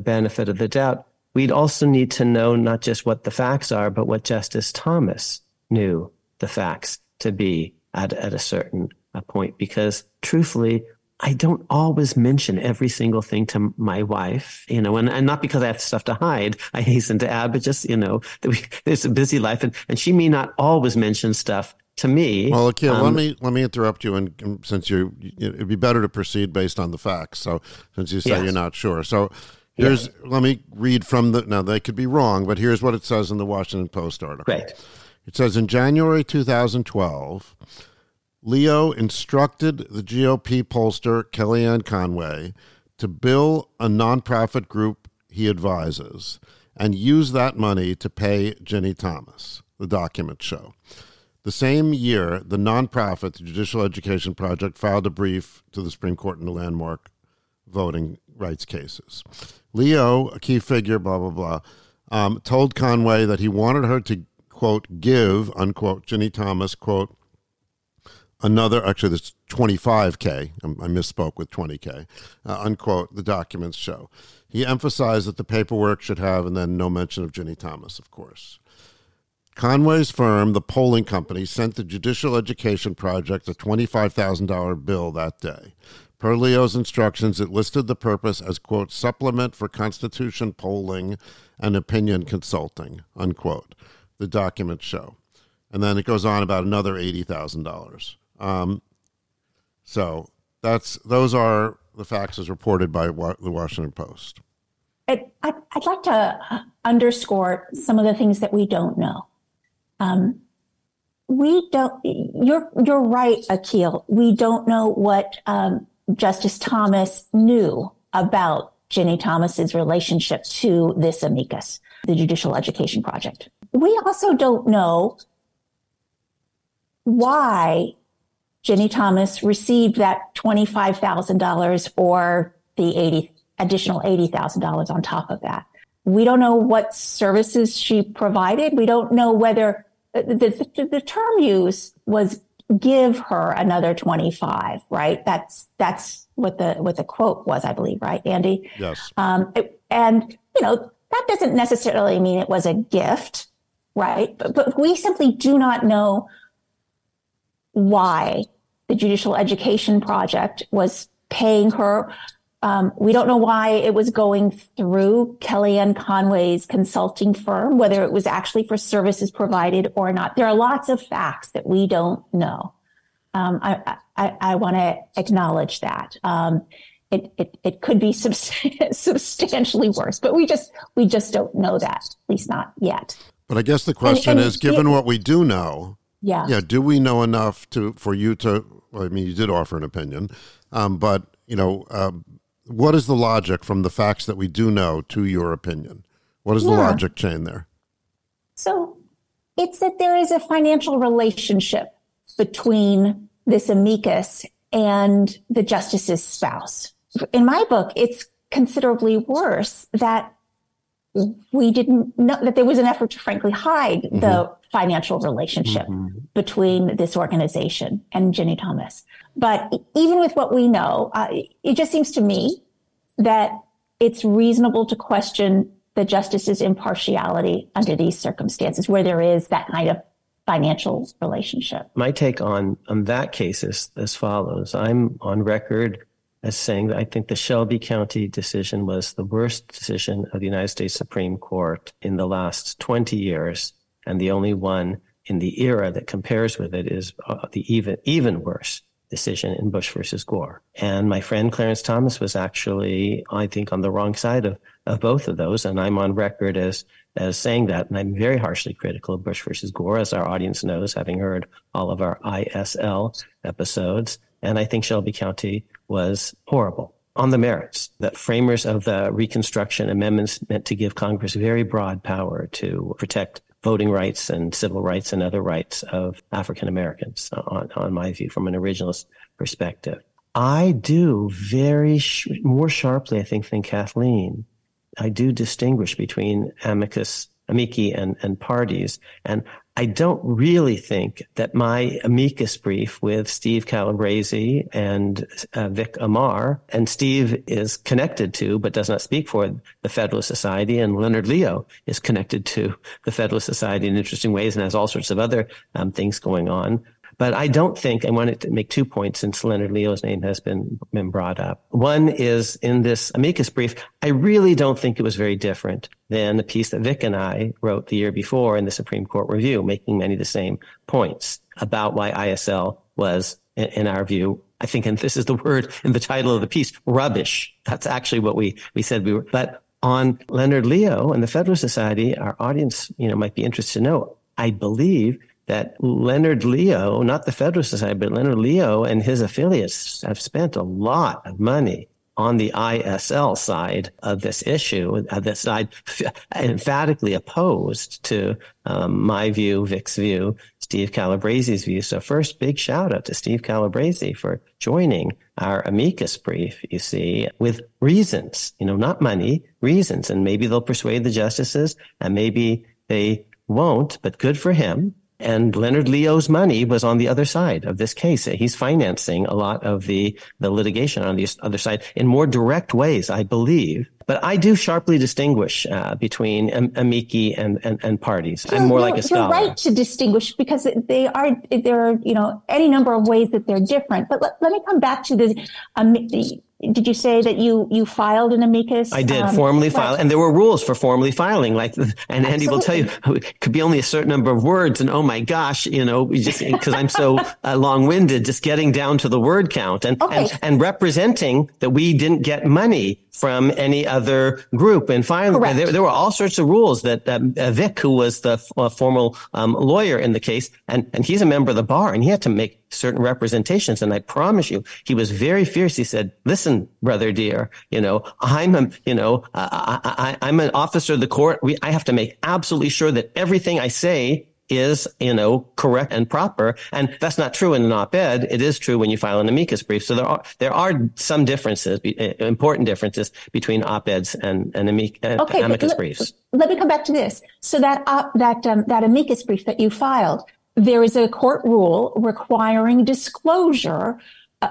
benefit of the doubt. We'd also need to know not just what the facts are, but what Justice Thomas knew the facts to be at a certain point. Because truthfully, I don't always mention every single thing to my wife, you know, and not because I have stuff to hide, I hasten to add, but just, you know, that it's a busy life, and she may not always mention stuff to me. Well, Akhil, let me interrupt you, and since it'd be better to proceed based on the facts. So since you say Yes. You're not sure, so here's Let me read from now they could be wrong, but here's what it says in the Washington Post article. Great. It says in January 2012. Leo instructed the GOP pollster Kellyanne Conway to bill a nonprofit group he advises and use that money to pay Ginni Thomas, the documents show. The same year, the nonprofit, the Judicial Education Project, filed a brief to the Supreme Court in the landmark voting rights cases. Leo, a key figure, blah, blah, blah, told Conway that he wanted her to, quote, give, unquote, Ginni Thomas, quote, there's $25,000, I misspoke with $20,000, unquote, the documents show. He emphasized that the paperwork should have, and then no mention of Ginni Thomas, of course. Conway's firm, the polling company, sent the Judicial Education Project a $25,000 bill that day. Per Leo's instructions, it listed the purpose as, quote, supplement for Constitution polling and opinion consulting, unquote, the documents show. And then it goes on about another $80,000. So those are the facts as reported by the Washington Post. I'd like to underscore some of the things that we don't know. You're right, Akhil. We don't know what Justice Thomas knew about Ginni Thomas's relationship to this amicus, the Judicial Education Project. We also don't know why Ginni Thomas received that $25,000 or the additional $80,000 on top of that. We don't know what services she provided. We don't know whether the term used was give her another 25, right? That's what the quote was, I believe, right, Andy? Yes. And, you know, that doesn't necessarily mean it was a gift, right? But we simply do not know why the Judicial Education Project was paying her. We don't know why it was going through Kellyanne Conway's consulting firm, whether it was actually for services provided or not. There are lots of facts that we don't know. I want to acknowledge that. It could be substantially worse, but we just don't know that, at least not yet. But I guess the question is, given what we do know, Yeah. Do we know enough you did offer an opinion, but, you know, what is the logic from the facts that we do know to your opinion? What is the logic chain there? So it's that there is a financial relationship between this amicus and the justice's spouse. In my book, it's considerably worse that we didn't know that there was an effort to frankly hide the financial relationship between this organization and Ginni Thomas. But even with what we know, it just seems to me that it's reasonable to question the justice's impartiality under these circumstances where there is that kind of financial relationship. My take on that case is as follows. I'm on record as saying that I think the Shelby County decision was the worst decision of the United States Supreme Court in the last 20 years. And the only one in the era that compares with it is the even worse decision in Bush versus Gore. And my friend Clarence Thomas was actually, I think, on the wrong side of both of those. And I'm on record as saying that. And I'm very harshly critical of Bush versus Gore, as our audience knows, having heard all of our ISL episodes. And I think Shelby County was horrible on the merits. The framers of the Reconstruction amendments meant to give Congress very broad power to protect voting rights and civil rights and other rights of African Americans, on my view, from an originalist perspective. I do more sharply, I think, than Kathleen, I do distinguish between amicus amici and parties. And I don't really think that my amicus brief with Steve Calabresi and Vic Amar, and Steve is connected to, but does not speak for, the Federalist Society, and Leonard Leo is connected to the Federalist Society in interesting ways and has all sorts of other things going on. But I don't think, I wanted to make 2 points since Leonard Leo's name has been brought up. One is, in this amicus brief, I really don't think it was very different than the piece that Vic and I wrote the year before in the Supreme Court review, making many of the same points about why ISL was, in our view, I think, and this is the word in the title of the piece, rubbish. That's actually what we said we were. But on Leonard Leo and the Federalist Society, our audience, might be interested to know, I believe, that Leonard Leo, not the Federalist Society, but Leonard Leo and his affiliates have spent a lot of money on the ISL side of this issue, this side emphatically opposed to my view, Vic's view, Steve Calabresi's view. So first, big shout out to Steve Calabresi for joining our amicus brief, you see, with reasons, not money, reasons. And maybe they'll persuade the justices and maybe they won't, but good for him. And Leonard Leo's money was on the other side of this case. He's financing a lot of the litigation on the other side in more direct ways, I believe. But I do sharply distinguish between amici and parties. I'm more like a scholar. You're right to distinguish because there are any number of ways that they're different. But let me come back to the did you say that you filed an amicus? I did formally file. And there were rules for formally filing. And Andy will tell you, it could be only a certain number of words. And oh my gosh, just because I'm so long winded, just getting down to the word count and representing that we didn't get money from any other group. And finally, there were all sorts of rules that Vic, who was the formal lawyer in the case, and he's a member of the bar, and he had to make certain representations. And I promise you, he was very fierce. He said, listen, brother dear, I'm an officer of the court. I have to make absolutely sure that everything I say is, correct and proper. And that's not true in an op-ed. It is true when you file an amicus brief. So there are some differences, important differences between op-eds and amicus briefs. Let me come back to this. So that amicus brief that you filed, there is a court rule requiring disclosure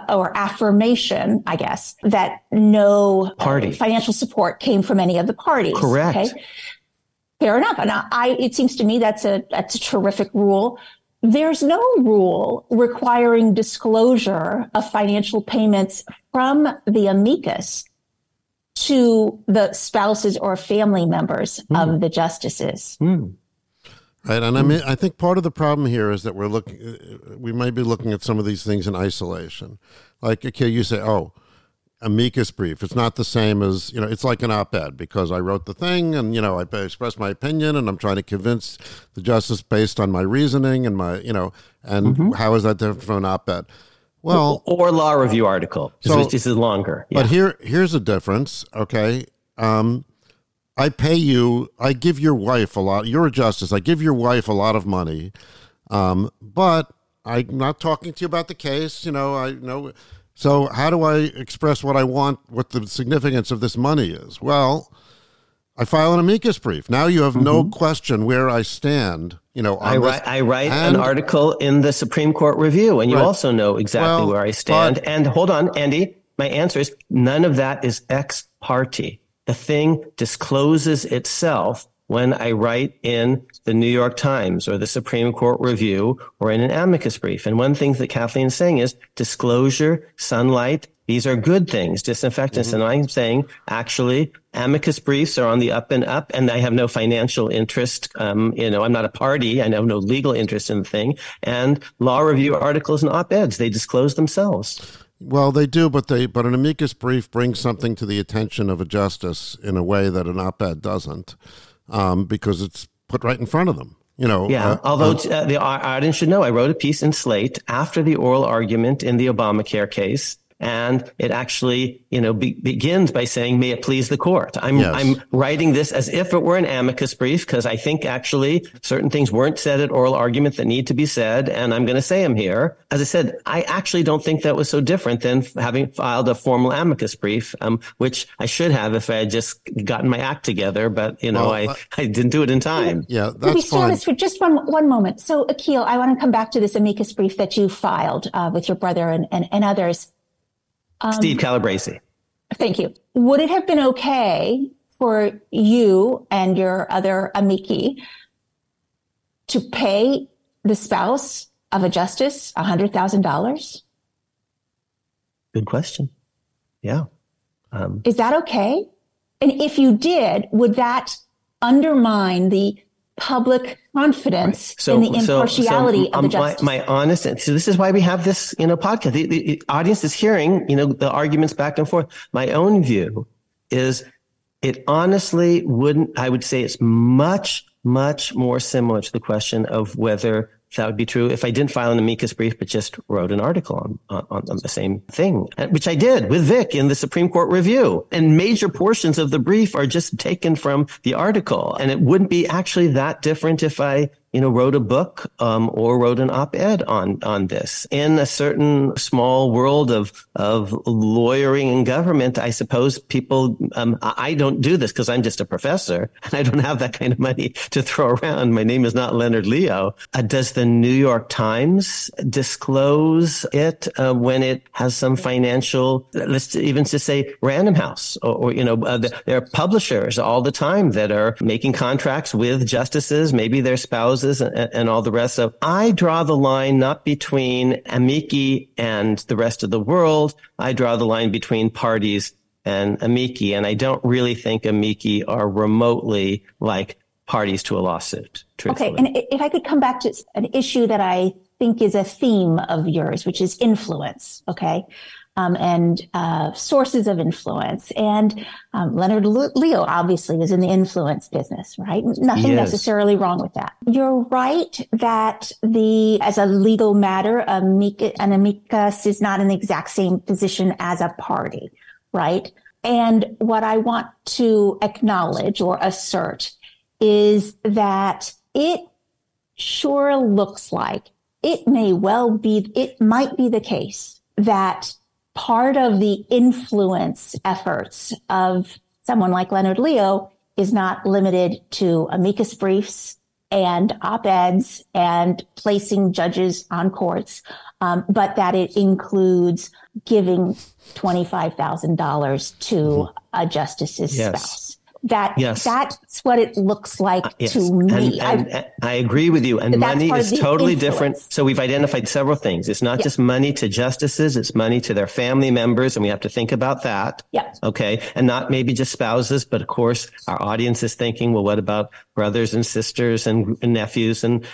or affirmation, I guess, that no party financial support came from any of the parties. Correct. Okay? Fair enough. And it seems to me that's a terrific rule. There's no rule requiring disclosure of financial payments from the amicus to the spouses or family members of the justices. Right. And I think part of the problem here is that we might be looking at some of these things in isolation. Like, okay, you say, amicus brief, it's not the same as, it's like an op-ed because I wrote the thing and, I expressed my opinion and I'm trying to convince the justice based on my reasoning and my, and how is that different from an op-ed? Well, or law review article. So this is longer. Yeah. But here's a difference. Okay. I pay you, I give your wife a lot, you're a justice. I give your wife a lot of money. But I'm not talking to you about the case. I know. So how do I express what I want, what the significance of this money is? Well, I file an amicus brief. Now you have no question where I stand. I write an article in the Supreme Court review, and you also know exactly where I stand. And hold on, Andy, my answer is none of that is ex parte. The thing discloses itself when I write in the New York Times or the Supreme Court review or in an amicus brief. And one thing that Kathleen's saying is disclosure, sunlight, these are good things, disinfectants. And I'm saying, actually, amicus briefs are on the up and up, and I have no financial interest. I'm not a party. I have no legal interest in the thing. And law review articles and op-eds, they disclose themselves. Well, they do, but an amicus brief brings something to the attention of a justice in a way that an op-ed doesn't. Because it's put right in front of them, Yeah, although the audience should know, I wrote a piece in Slate after the oral argument in the Obamacare case And it actually, begins by saying, may it please the court. I'm writing this as if it were an amicus brief, because I think actually certain things weren't said at oral argument that need to be said. And I'm going to say them here. As I said, I actually don't think that was so different than having filed a formal amicus brief, which I should have if I had just gotten my act together. But, I didn't do it in time. Yeah, that's fine. Let me share this for just one moment. So, Akhil, I want to come back to this amicus brief that you filed with your brother and others. Steve Calabresi. Thank you. Would it have been okay for you and your other amici to pay the spouse of a justice $100,000? Good question. Yeah. Is that okay? And if you did, would that undermine the public confidence in the impartiality of the justice? My honest, so this is why we have this, podcast. The audience is hearing, the arguments back and forth. My own view is it honestly wouldn't, I would say it's much, much more similar to the question of whether that would be true if I didn't file an amicus brief, but just wrote an article on the same thing, which I did with Vic in the Supreme Court review. And major portions of the brief are just taken from the article. And it wouldn't be actually that different if I, wrote a book or wrote an op-ed on this. In a certain small world of lawyering and government, I suppose people, I don't do this because I'm just a professor and I don't have that kind of money to throw around. My name is not Leonard Leo. Does the New York Times disclose it when it has some financial, let's even just say Random House or there are publishers all the time that are making contracts with justices, maybe their spouses, and all the rest. So I draw the line not between amici and the rest of the world. I draw the line between parties and amici. And I don't really think amici are remotely like parties to a lawsuit, truthfully. Okay. And if I could come back to an issue that I think is a theme of yours, which is influence, okay, and sources of influence. And Leonard Leo obviously is in the influence business, right? Nothing necessarily wrong with that. You're right that as a legal matter, an amicus is not in the exact same position as a party, right? And what I want to acknowledge or assert is that it sure looks like it might be the case that part of the influence efforts of someone like Leonard Leo is not limited to amicus briefs and op-eds and placing judges on courts, but that it includes giving $25,000 to a justice's spouse. That's what it looks like to me. And I agree with you. And money is totally different. So we've identified several things. It's not just money to justices. It's money to their family members. And we have to think about that. Yeah. Okay. And not maybe just spouses. But of course, our audience is thinking, well, what about brothers and sisters and nephews and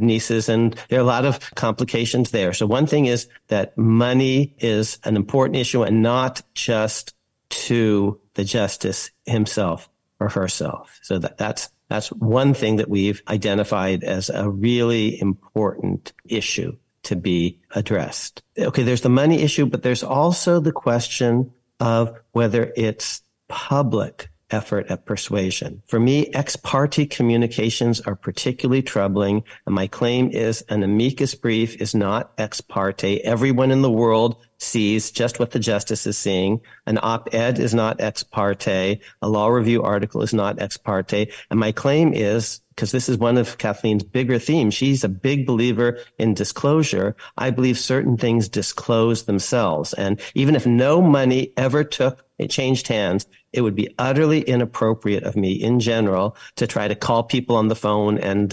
nieces? And there are a lot of complications there. So one thing is that money is an important issue and not just to the justice himself or herself. So that's one thing that we've identified as a really important issue to be addressed. Okay, there's the money issue, but there's also the question of whether it's public effort at persuasion. For me, ex parte communications are particularly troubling, and my claim is an amicus brief is not ex parte. Everyone in the world sees just what the justice is seeing. An op-ed is not ex parte. A law review article is not ex parte. And my claim is, because this is one of Kathleen's bigger themes, she's a big believer in disclosure. I believe certain things disclose themselves. And even if no money ever changed hands, it would be utterly inappropriate of me in general to try to call people on the phone and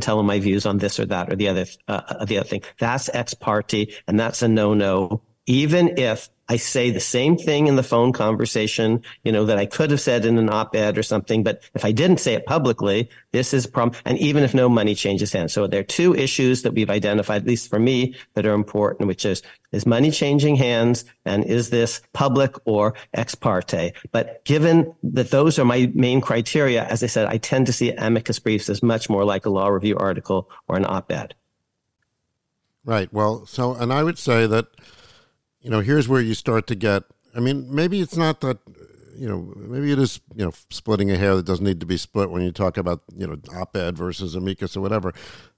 tell them my views on this or that or the other thing. That's ex parte, and that's a no-no. Even if I say the same thing in the phone conversation, that I could have said in an op-ed or something, but if I didn't say it publicly, this is a problem. And even if no money changes hands. So there are two issues that we've identified, at least for me, that are important, which is money changing hands and is this public or ex parte? But given that those are my main criteria, as I said, I tend to see amicus briefs as much more like a law review article or an op-ed. Right. Well, so, and I would say that you know, here's where you start to get, I mean, maybe it's not that, you know, maybe it is, you know, splitting a hair that doesn't need to be split when you talk about, you know, op-ed versus amicus or whatever.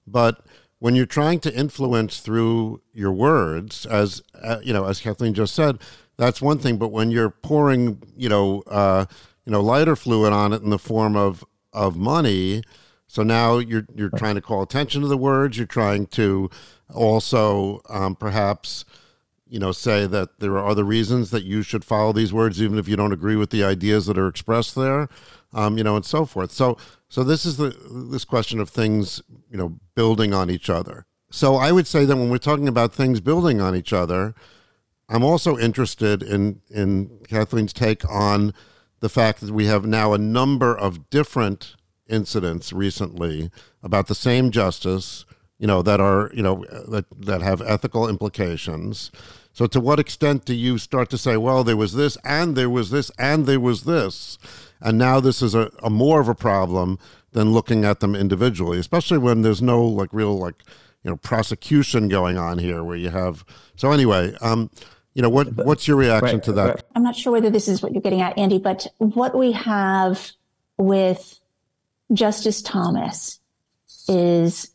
But when you're trying to influence through your words, as, you know, as Kathleen just said, that's one thing. But when you're pouring, you know, lighter fluid on it in the form of money, so now you're trying to call attention to the words. You're trying to also perhaps, you know, say that there are other reasons that you should follow these words, even if you don't agree with the ideas that are expressed there, you know, and so forth. So this is this question of things, you know, building on each other. So I would say that when we're talking about things building on each other, I'm also interested in Kathleen's take on the fact that we have now a number of different incidents recently about the same justice, you know, that are, you know, that have ethical implications. So to what extent do you start to say, well, there was this and there was this and there was this, and now this is a more of a problem than looking at them individually, especially when there's no like real like, you know, prosecution going on here where you have. So anyway, you know, what's your reaction to that? I'm not sure whether this is what you're getting at, Andy, but what we have with Justice Thomas is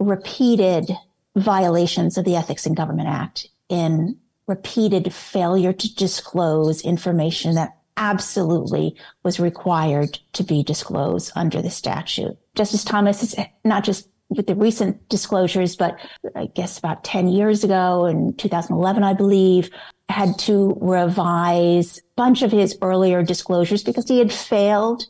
repeated violations of the Ethics in Government Act in repeated failure to disclose information that absolutely was required to be disclosed under the statute. Justice Thomas is not just with the recent disclosures, but I guess about 10 years ago in 2011, I believe, had to revise a bunch of his earlier disclosures because he had failed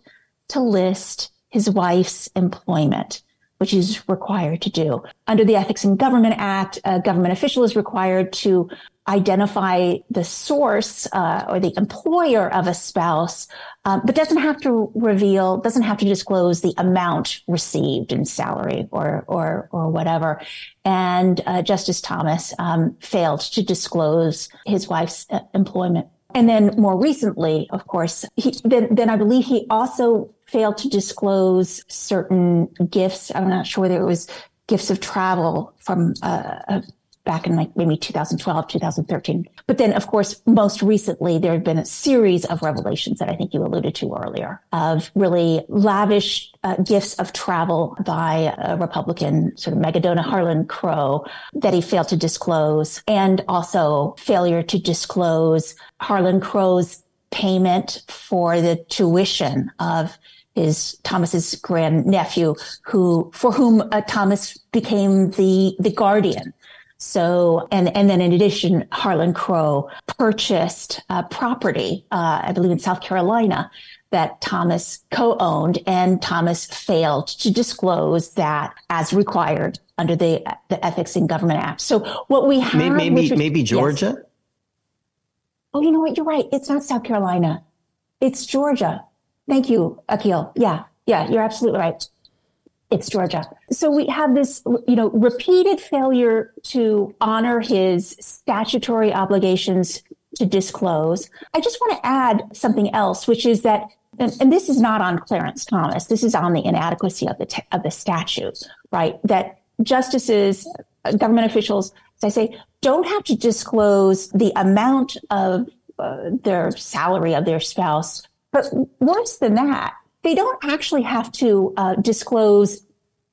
to list his wife's employment, which he's required to do. Under the Ethics in Government Act, a government official is required to identify the source or the employer of a spouse, but doesn't have to reveal, doesn't have to disclose the amount received in salary or whatever. And Justice Thomas failed to disclose his wife's employment. And then more recently, of course, then I believe he also failed to disclose certain gifts. I'm not sure whether it was gifts of travel from back in like maybe 2012, 2013. But then, of course, most recently, there have been a series of revelations that I think you alluded to earlier of really lavish gifts of travel by a Republican sort of megadona, Harlan Crow, that he failed to disclose, and also failure to disclose Harlan Crow's payment for the tuition of his Thomas's grandnephew, for whom Thomas became the guardian. So, and then in addition, Harlan Crow purchased property, I believe in South Carolina, that Thomas co-owned, and Thomas failed to disclose that as required under the Ethics in Government Act. So what we have... Maybe Georgia? Yes. Oh, you know what? You're right. It's not South Carolina. It's Georgia. Thank you, Akhil. Yeah, you're absolutely right. It's Georgia. So we have this, you know, repeated failure to honor his statutory obligations to disclose. I just want to add something else, which is that, and this is not on Clarence Thomas, this is on the inadequacy of the statute, right? That justices, government officials, as I say, don't have to disclose the amount of their salary of their spouse. But worse than that, they don't actually have to disclose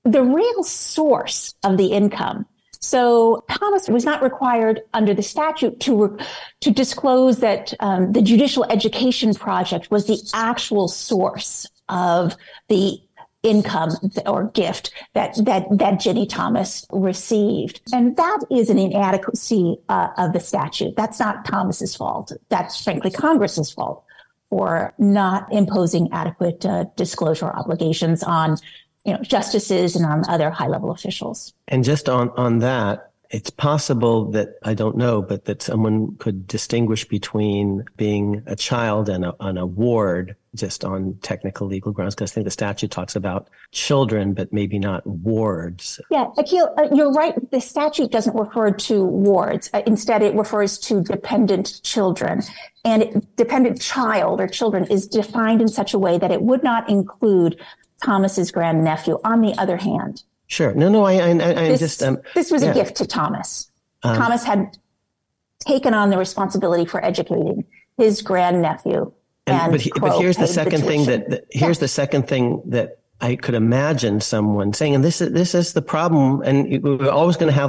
the real source of the income. So Thomas was not required under the statute to disclose that the Judicial Education Project was the actual source of the income or gift that Ginni Thomas received. And that is an inadequacy of the statute. That's not Thomas's fault. That's frankly Congress's fault for not imposing adequate disclosure obligations on, you know, justices and on other high-level officials. And just on that, it's possible that, I don't know, but that someone could distinguish between being a child and an ward just on technical legal grounds, because I think the statute talks about children, but maybe not wards. Yeah, Akhil, you're right. The statute doesn't refer to wards. Instead, it refers to dependent children. And dependent child or children is defined in such a way that it would not include Thomas's grandnephew. On the other hand. Sure. No, I just... This was a gift to Thomas. Thomas had... taken on the responsibility for educating his grandnephew. But here's the second thing that I could imagine someone saying, and this is the problem. And we're always going to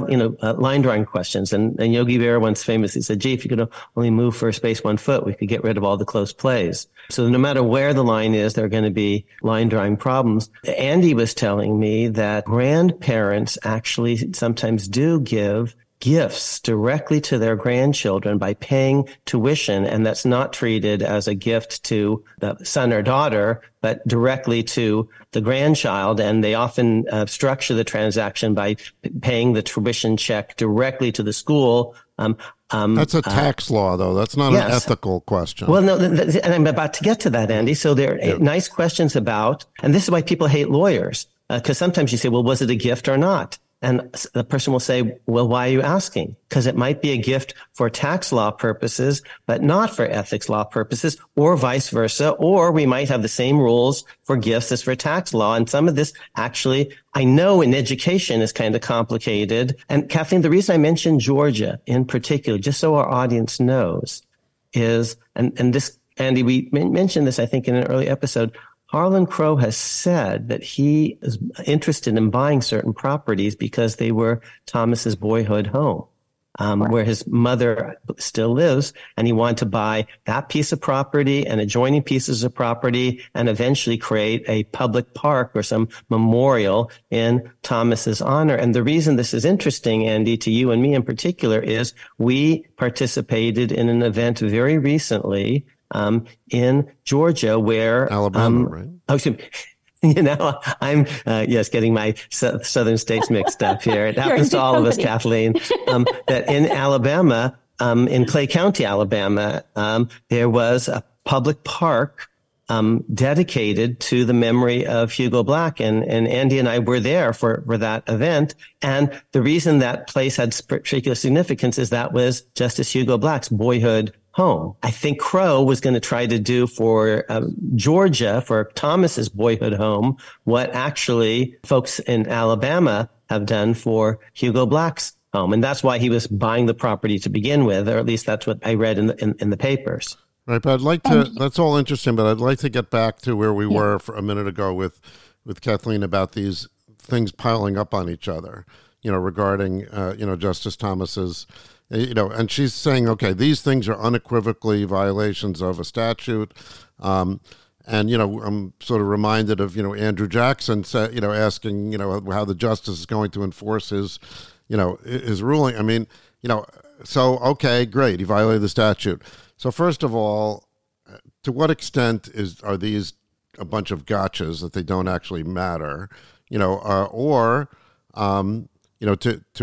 have, line drawing questions. And Yogi Berra once famously said, gee, if you could only move for a space 1 foot, we could get rid of all the close plays. So no matter where the line is, there are going to be line drawing problems. Andy was telling me that grandparents actually sometimes do give gifts directly to their grandchildren by paying tuition. And that's not treated as a gift to the son or daughter, but directly to the grandchild. And they often structure the transaction by paying the tuition check directly to the school. That's a tax law, though. That's not an ethical question. Well, no, and I'm about to get to that, Andy. So there are nice questions about, and this is why people hate lawyers, because sometimes you say, well, was it a gift or not? And the person will say, well, why are you asking? Because it might be a gift for tax law purposes, but not for ethics law purposes, or vice versa. Or we might have the same rules for gifts as for tax law. And some of this actually, I know in education is kind of complicated. And Kathleen, the reason I mentioned Georgia in particular, just so our audience knows, is, and this, Andy, we mentioned this, I think, in an early episode, Harlan Crow has said that he is interested in buying certain properties because they were Thomas's boyhood home, where his mother still lives. And he wanted to buy that piece of property and adjoining pieces of property and eventually create a public park or some memorial in Thomas's honor. And the reason this is interesting, Andy, to you and me in particular, is we participated in an event very recently in Georgia, where Alabama, right? Oh, excuse me. I'm getting my southern states mixed up here. It happens to all of us, Kathleen. That in Alabama, in Clay County, Alabama, there was a public park dedicated to the memory of Hugo Black, and Andy and I were there for that event. And the reason that place had particular significance is that was Justice Hugo Black's boyhood home. I think Crow was going to try to do for Georgia, for Thomas's boyhood home, what actually folks in Alabama have done for Hugo Black's home. And that's why he was buying the property to begin with, or at least that's what I read in the papers. Right. But I'd like to, that's all interesting, but I'd like to get back to where we were for a minute ago with Kathleen about these things piling up on each other, regarding, Justice Thomas's, and she's saying, okay, these things are unequivocally violations of a statute. I'm sort of reminded of, Andrew Jackson, asking, how the justice is going to enforce his ruling. I mean, so, okay, great. He violated the statute. So first of all, to what extent are these a bunch of gotchas that they don't actually matter, to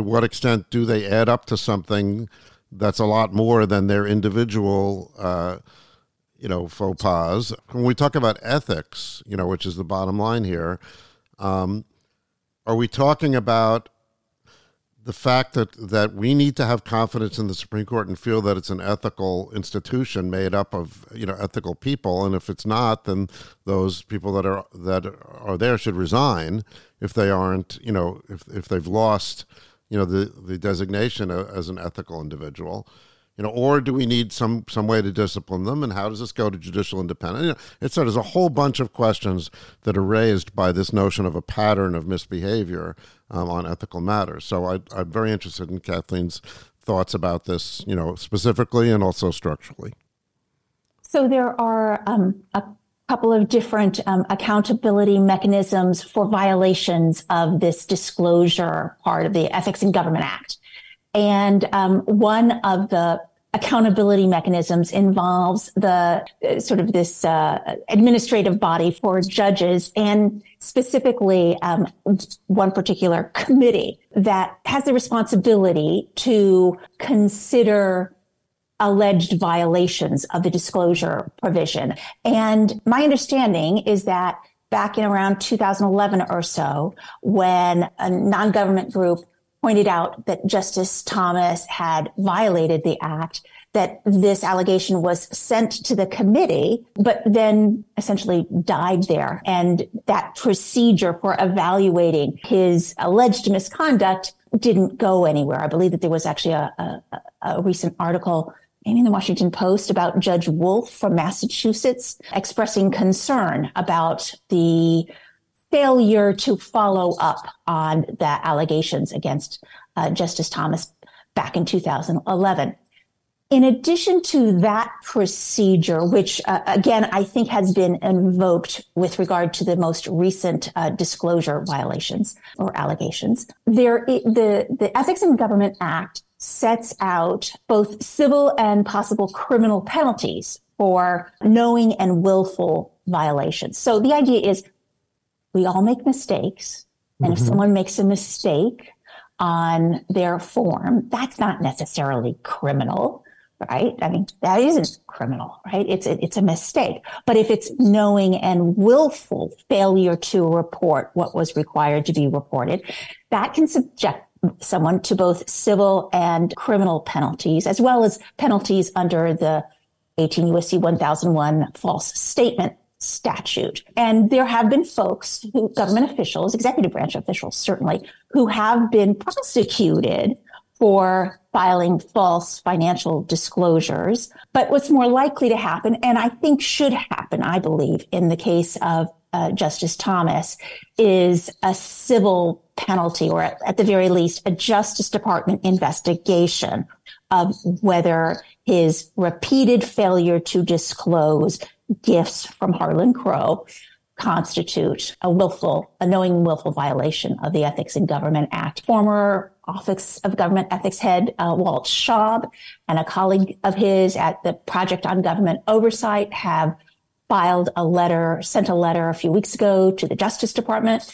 what extent do they add up to something that's a lot more than their individual, faux pas? When we talk about ethics, which is the bottom line here, are we talking about the fact that we need to have confidence in the Supreme Court and feel that it's an ethical institution made up of, ethical people? And if it's not, then those people that are there should resign if they aren't, if they've lost, the designation as an ethical individual, or do we need some way to discipline them? And how does this go to judicial independence? There's a whole bunch of questions that are raised by this notion of a pattern of misbehavior on ethical matters. So I'm very interested in Kathleen's thoughts about this, specifically and also structurally. So there are a couple of different accountability mechanisms for violations of this disclosure part of the Ethics in Government Act. And one of the accountability mechanisms involves the sort of this administrative body for judges, and specifically one particular committee that has the responsibility to consider alleged violations of the disclosure provision. And my understanding is that back in around 2011 or so, when a non-government group pointed out that Justice Thomas had violated the act, that this allegation was sent to the committee, but then essentially died there. And that procedure for evaluating his alleged misconduct didn't go anywhere. I believe that there was actually a a recent article, maybe in the Washington Post, about Judge Wolf from Massachusetts expressing concern about the failure to follow up on the allegations against Justice Thomas back in 2011. In addition to that procedure, which, again, I think has been invoked with regard to the most recent disclosure violations or allegations, the Ethics in Government Act sets out both civil and possible criminal penalties for knowing and willful violations. So the idea is we all make mistakes, and if someone makes a mistake on their form, that's not necessarily criminal. Right? I mean, that isn't criminal, right? It's a mistake. But if it's knowing and willful failure to report what was required to be reported, that can subject someone to both civil and criminal penalties, as well as penalties under the 18 U.S.C. 1001 false statement statute. And there have been folks, who, government officials, executive branch officials certainly, who have been prosecuted for filing false financial disclosures. But what's more likely to happen, and I think should happen, I believe, in the case of Justice Thomas, is a civil penalty, or at the very least, a Justice Department investigation of whether his repeated failure to disclose gifts from Harlan Crow constitute a knowing willful violation of the Ethics in Government Act. Former Office of Government Ethics head Walt Schaub and a colleague of his at the Project on Government Oversight have sent a letter a few weeks ago to the Justice Department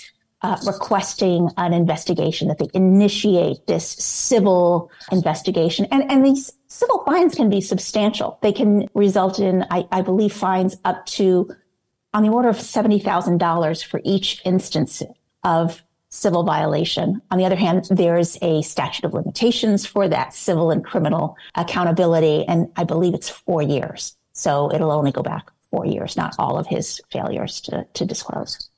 requesting an investigation, that they initiate this civil investigation. And these civil fines can be substantial. They can result in, I believe, fines up to on the order of $70,000 for each instance of civil violation. On the other hand, there's a statute of limitations for that civil and criminal accountability, and I believe it's 4 years. So it'll only go back 4 years, not all of his failures to disclose.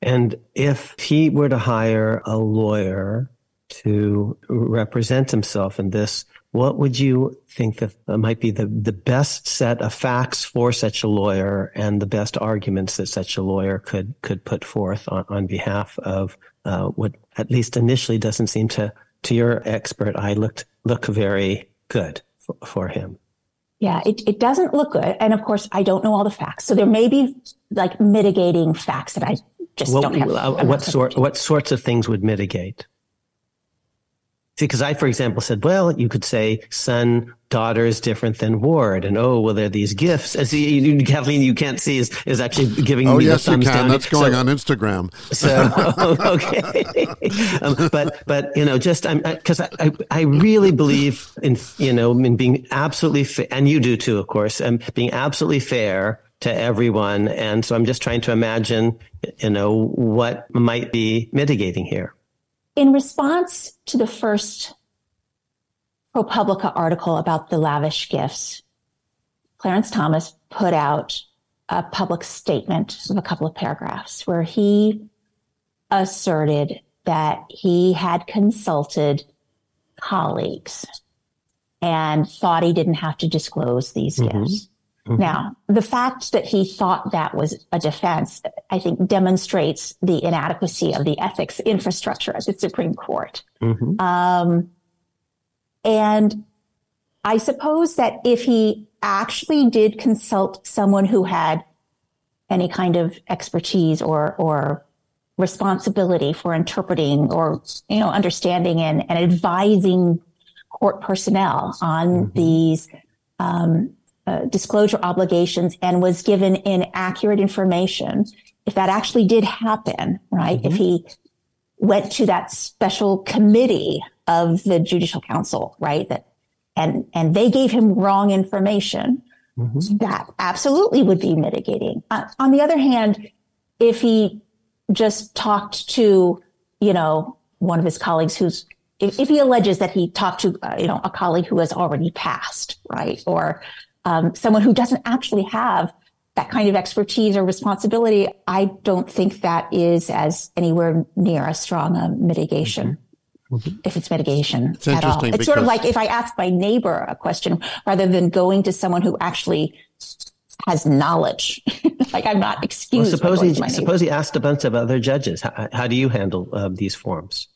And if he were to hire a lawyer to represent himself in this, what would you think that might be the best set of facts for such a lawyer and the best arguments that such a lawyer could put forth on behalf of what at least initially doesn't seem to your expert eye look very good for him? Yeah, it doesn't look good. And of course, I don't know all the facts. So there may be like mitigating facts that I just don't have. What sorts of things would mitigate? Because I, for example, said, well, you could say son, daughter is different than ward. And, there are these gifts. As Kathleen, you can't see, is actually giving me the thumbs down. Oh, yes, you can. That's going on Instagram. So, okay. But, because I really believe in being absolutely fair, and you do too, of course, and being absolutely fair to everyone. And so I'm just trying to imagine, what might be mitigating here. In response to the first ProPublica article about the lavish gifts, Clarence Thomas put out a public statement of a couple of paragraphs where he asserted that he had consulted colleagues and thought he didn't have to disclose these gifts. Mm-hmm. Now, the fact that he thought that was a defense, I think, demonstrates the inadequacy of the ethics infrastructure at the Supreme Court. Mm-hmm. And I suppose that if he actually did consult someone who had any kind of expertise or responsibility for interpreting or, understanding and advising court personnel on these disclosure obligations and was given inaccurate information, if that actually did happen, right? Mm-hmm. If he went to that special committee of the Judicial Council, right? And they gave him wrong information, that absolutely would be mitigating. On the other hand, if he just talked to, one of his colleagues who's, if he alleges that he talked to, a colleague who has already passed, right? Or, someone who doesn't actually have that kind of expertise or responsibility, I don't think that is as anywhere near as strong a mitigation if it's mitigation at all. It's sort of like if I ask my neighbor a question rather than going to someone who actually has knowledge. Like I'm not excused. Suppose he asked a bunch of other judges. How do you handle these forums?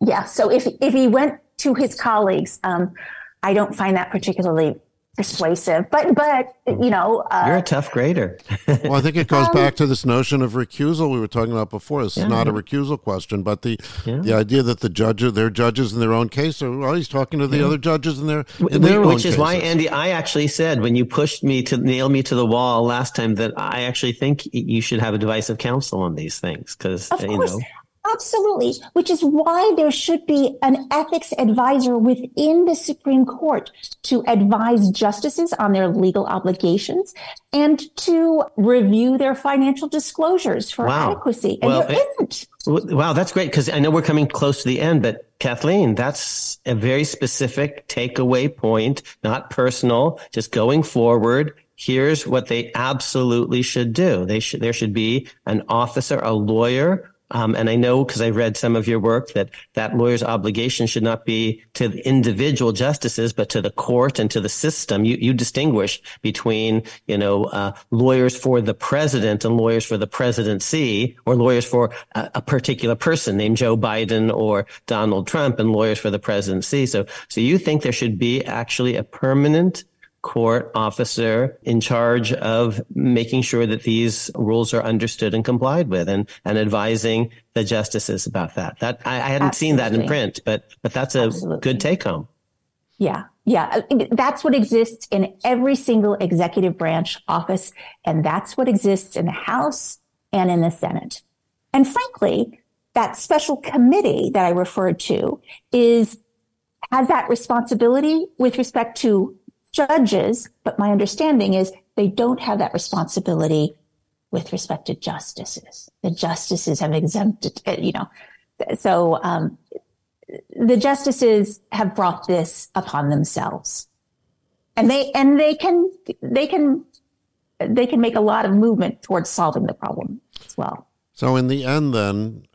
Yeah. So if he went to his colleagues, I don't find that particularly persuasive, but you know, you're a tough grader. Well, I think it goes back to this notion of recusal we were talking about before. This is not a recusal question, but the idea that their judges in their own case are always talking to the other judges in their own case. Which is why, Andy, I actually said when you pushed me to nail me to the wall last time that I actually think you should have a divisive counsel on these things because you know. Absolutely, which is why there should be an ethics advisor within the Supreme Court to advise justices on their legal obligations and to review their financial disclosures for adequacy. And Wow, that's great, because I know we're coming close to the end, but Kathleen, that's a very specific takeaway point, not personal, just going forward. Here's what they absolutely should do. There should be an officer, a lawyer. And I know, because I read some of your work, that lawyer's obligation should not be to the individual justices, but to the court and to the system. You distinguish between, you know, lawyers for the president and lawyers for the presidency, or lawyers for a particular person named Joe Biden or Donald Trump, and lawyers for the presidency. So you think there should be actually a permanent court officer in charge of making sure that these rules are understood and complied with, and advising the justices about that. That I hadn't seen that in print, but that's a good take home. Yeah. Yeah. That's what exists in every single executive branch office. And that's what exists in the House and in the Senate. And frankly, that special committee that I referred to has that responsibility with respect to judges, but my understanding is they don't have that responsibility with respect to justices. The justices have exempted, you know, so the justices have brought this upon themselves, and they can make a lot of movement towards solving the problem as well. So in the end, then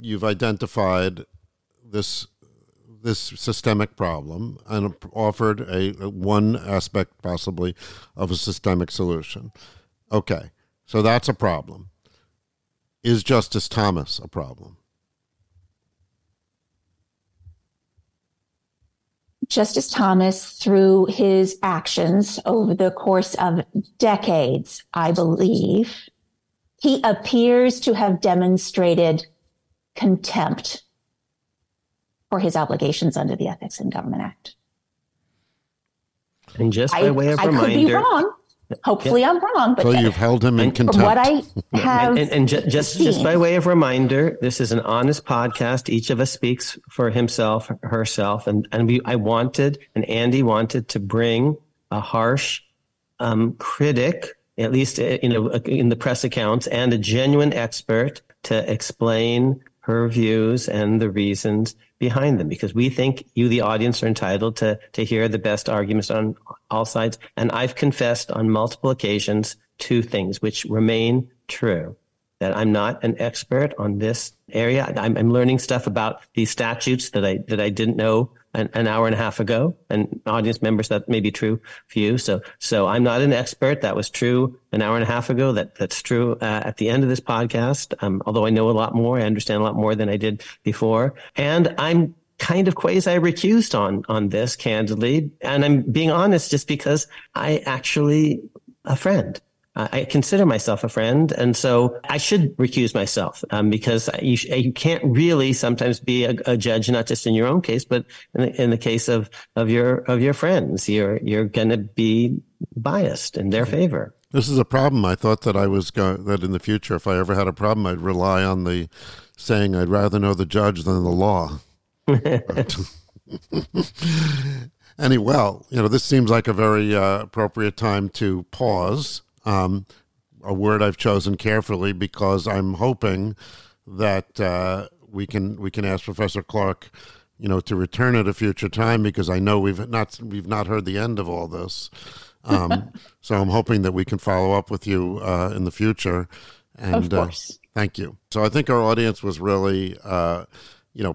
you've identified this systemic problem and offered one aspect possibly of a systemic solution. Okay, so that's a problem. Is Justice Thomas a problem? Justice Thomas, through his actions over the course of decades, I believe, he appears to have demonstrated contempt for his obligations under the Ethics in Government Act. And just by way of reminder, I could be wrong. Hopefully, I'm wrong. But so you've held him in contempt. What I have and just by way of reminder, this is an honest podcast. Each of us speaks for himself, herself, and Andy wanted to bring a harsh critic, at least you know in the press accounts, and a genuine expert to explain her views and the reasons behind them, because we think you, the audience, are entitled to hear the best arguments on all sides. And I've confessed on multiple occasions two things which remain true, that I'm not an expert on this area. I'm learning stuff about these statutes that I didn't know an hour and a half ago. And audience members, that may be true for you. So I'm not an expert. That was true an hour and a half ago. That's true at the end of this podcast. Although I know a lot more, I understand a lot more than I did before. And I'm kind of quasi-recused on this, candidly. And I'm being honest just because I actually a friend. I consider myself a friend, and so I should recuse myself because you can't really sometimes be a judge, not just in your own case, but in the case of your friends. You're going to be biased in their favor. This is a problem. I thought that that in the future, if I ever had a problem, I'd rely on the saying, "I'd rather know the judge than the law." Anyway, you know, this seems like a very appropriate time to pause. A word I've chosen carefully because I'm hoping that we can ask Professor Clark, you know, to return at a future time, because I know we've not heard the end of all this. So I'm hoping that we can follow up with you in the future. And, of course. Thank you. So I think our audience was really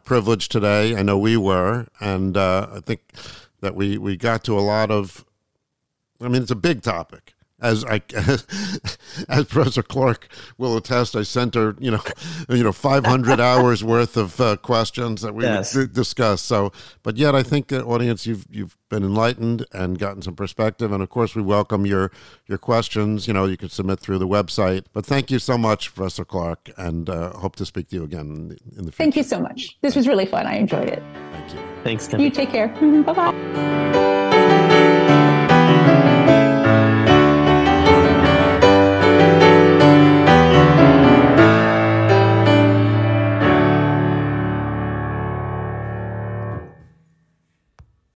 privileged today. I know we were, and I think that we got to a lot of. I mean, it's a big topic. As Professor Clark will attest, I sent her 500 hours worth of questions that we would discuss. So, but yet I think, audience, you've been enlightened and gotten some perspective. And of course, we welcome your questions. You can submit through the website. But thank you so much, Professor Clark, and hope to speak to you again in the future. Thank you so much. This was really fun. I enjoyed it. Thank you. Thanks, Tim. You take care. Bye bye.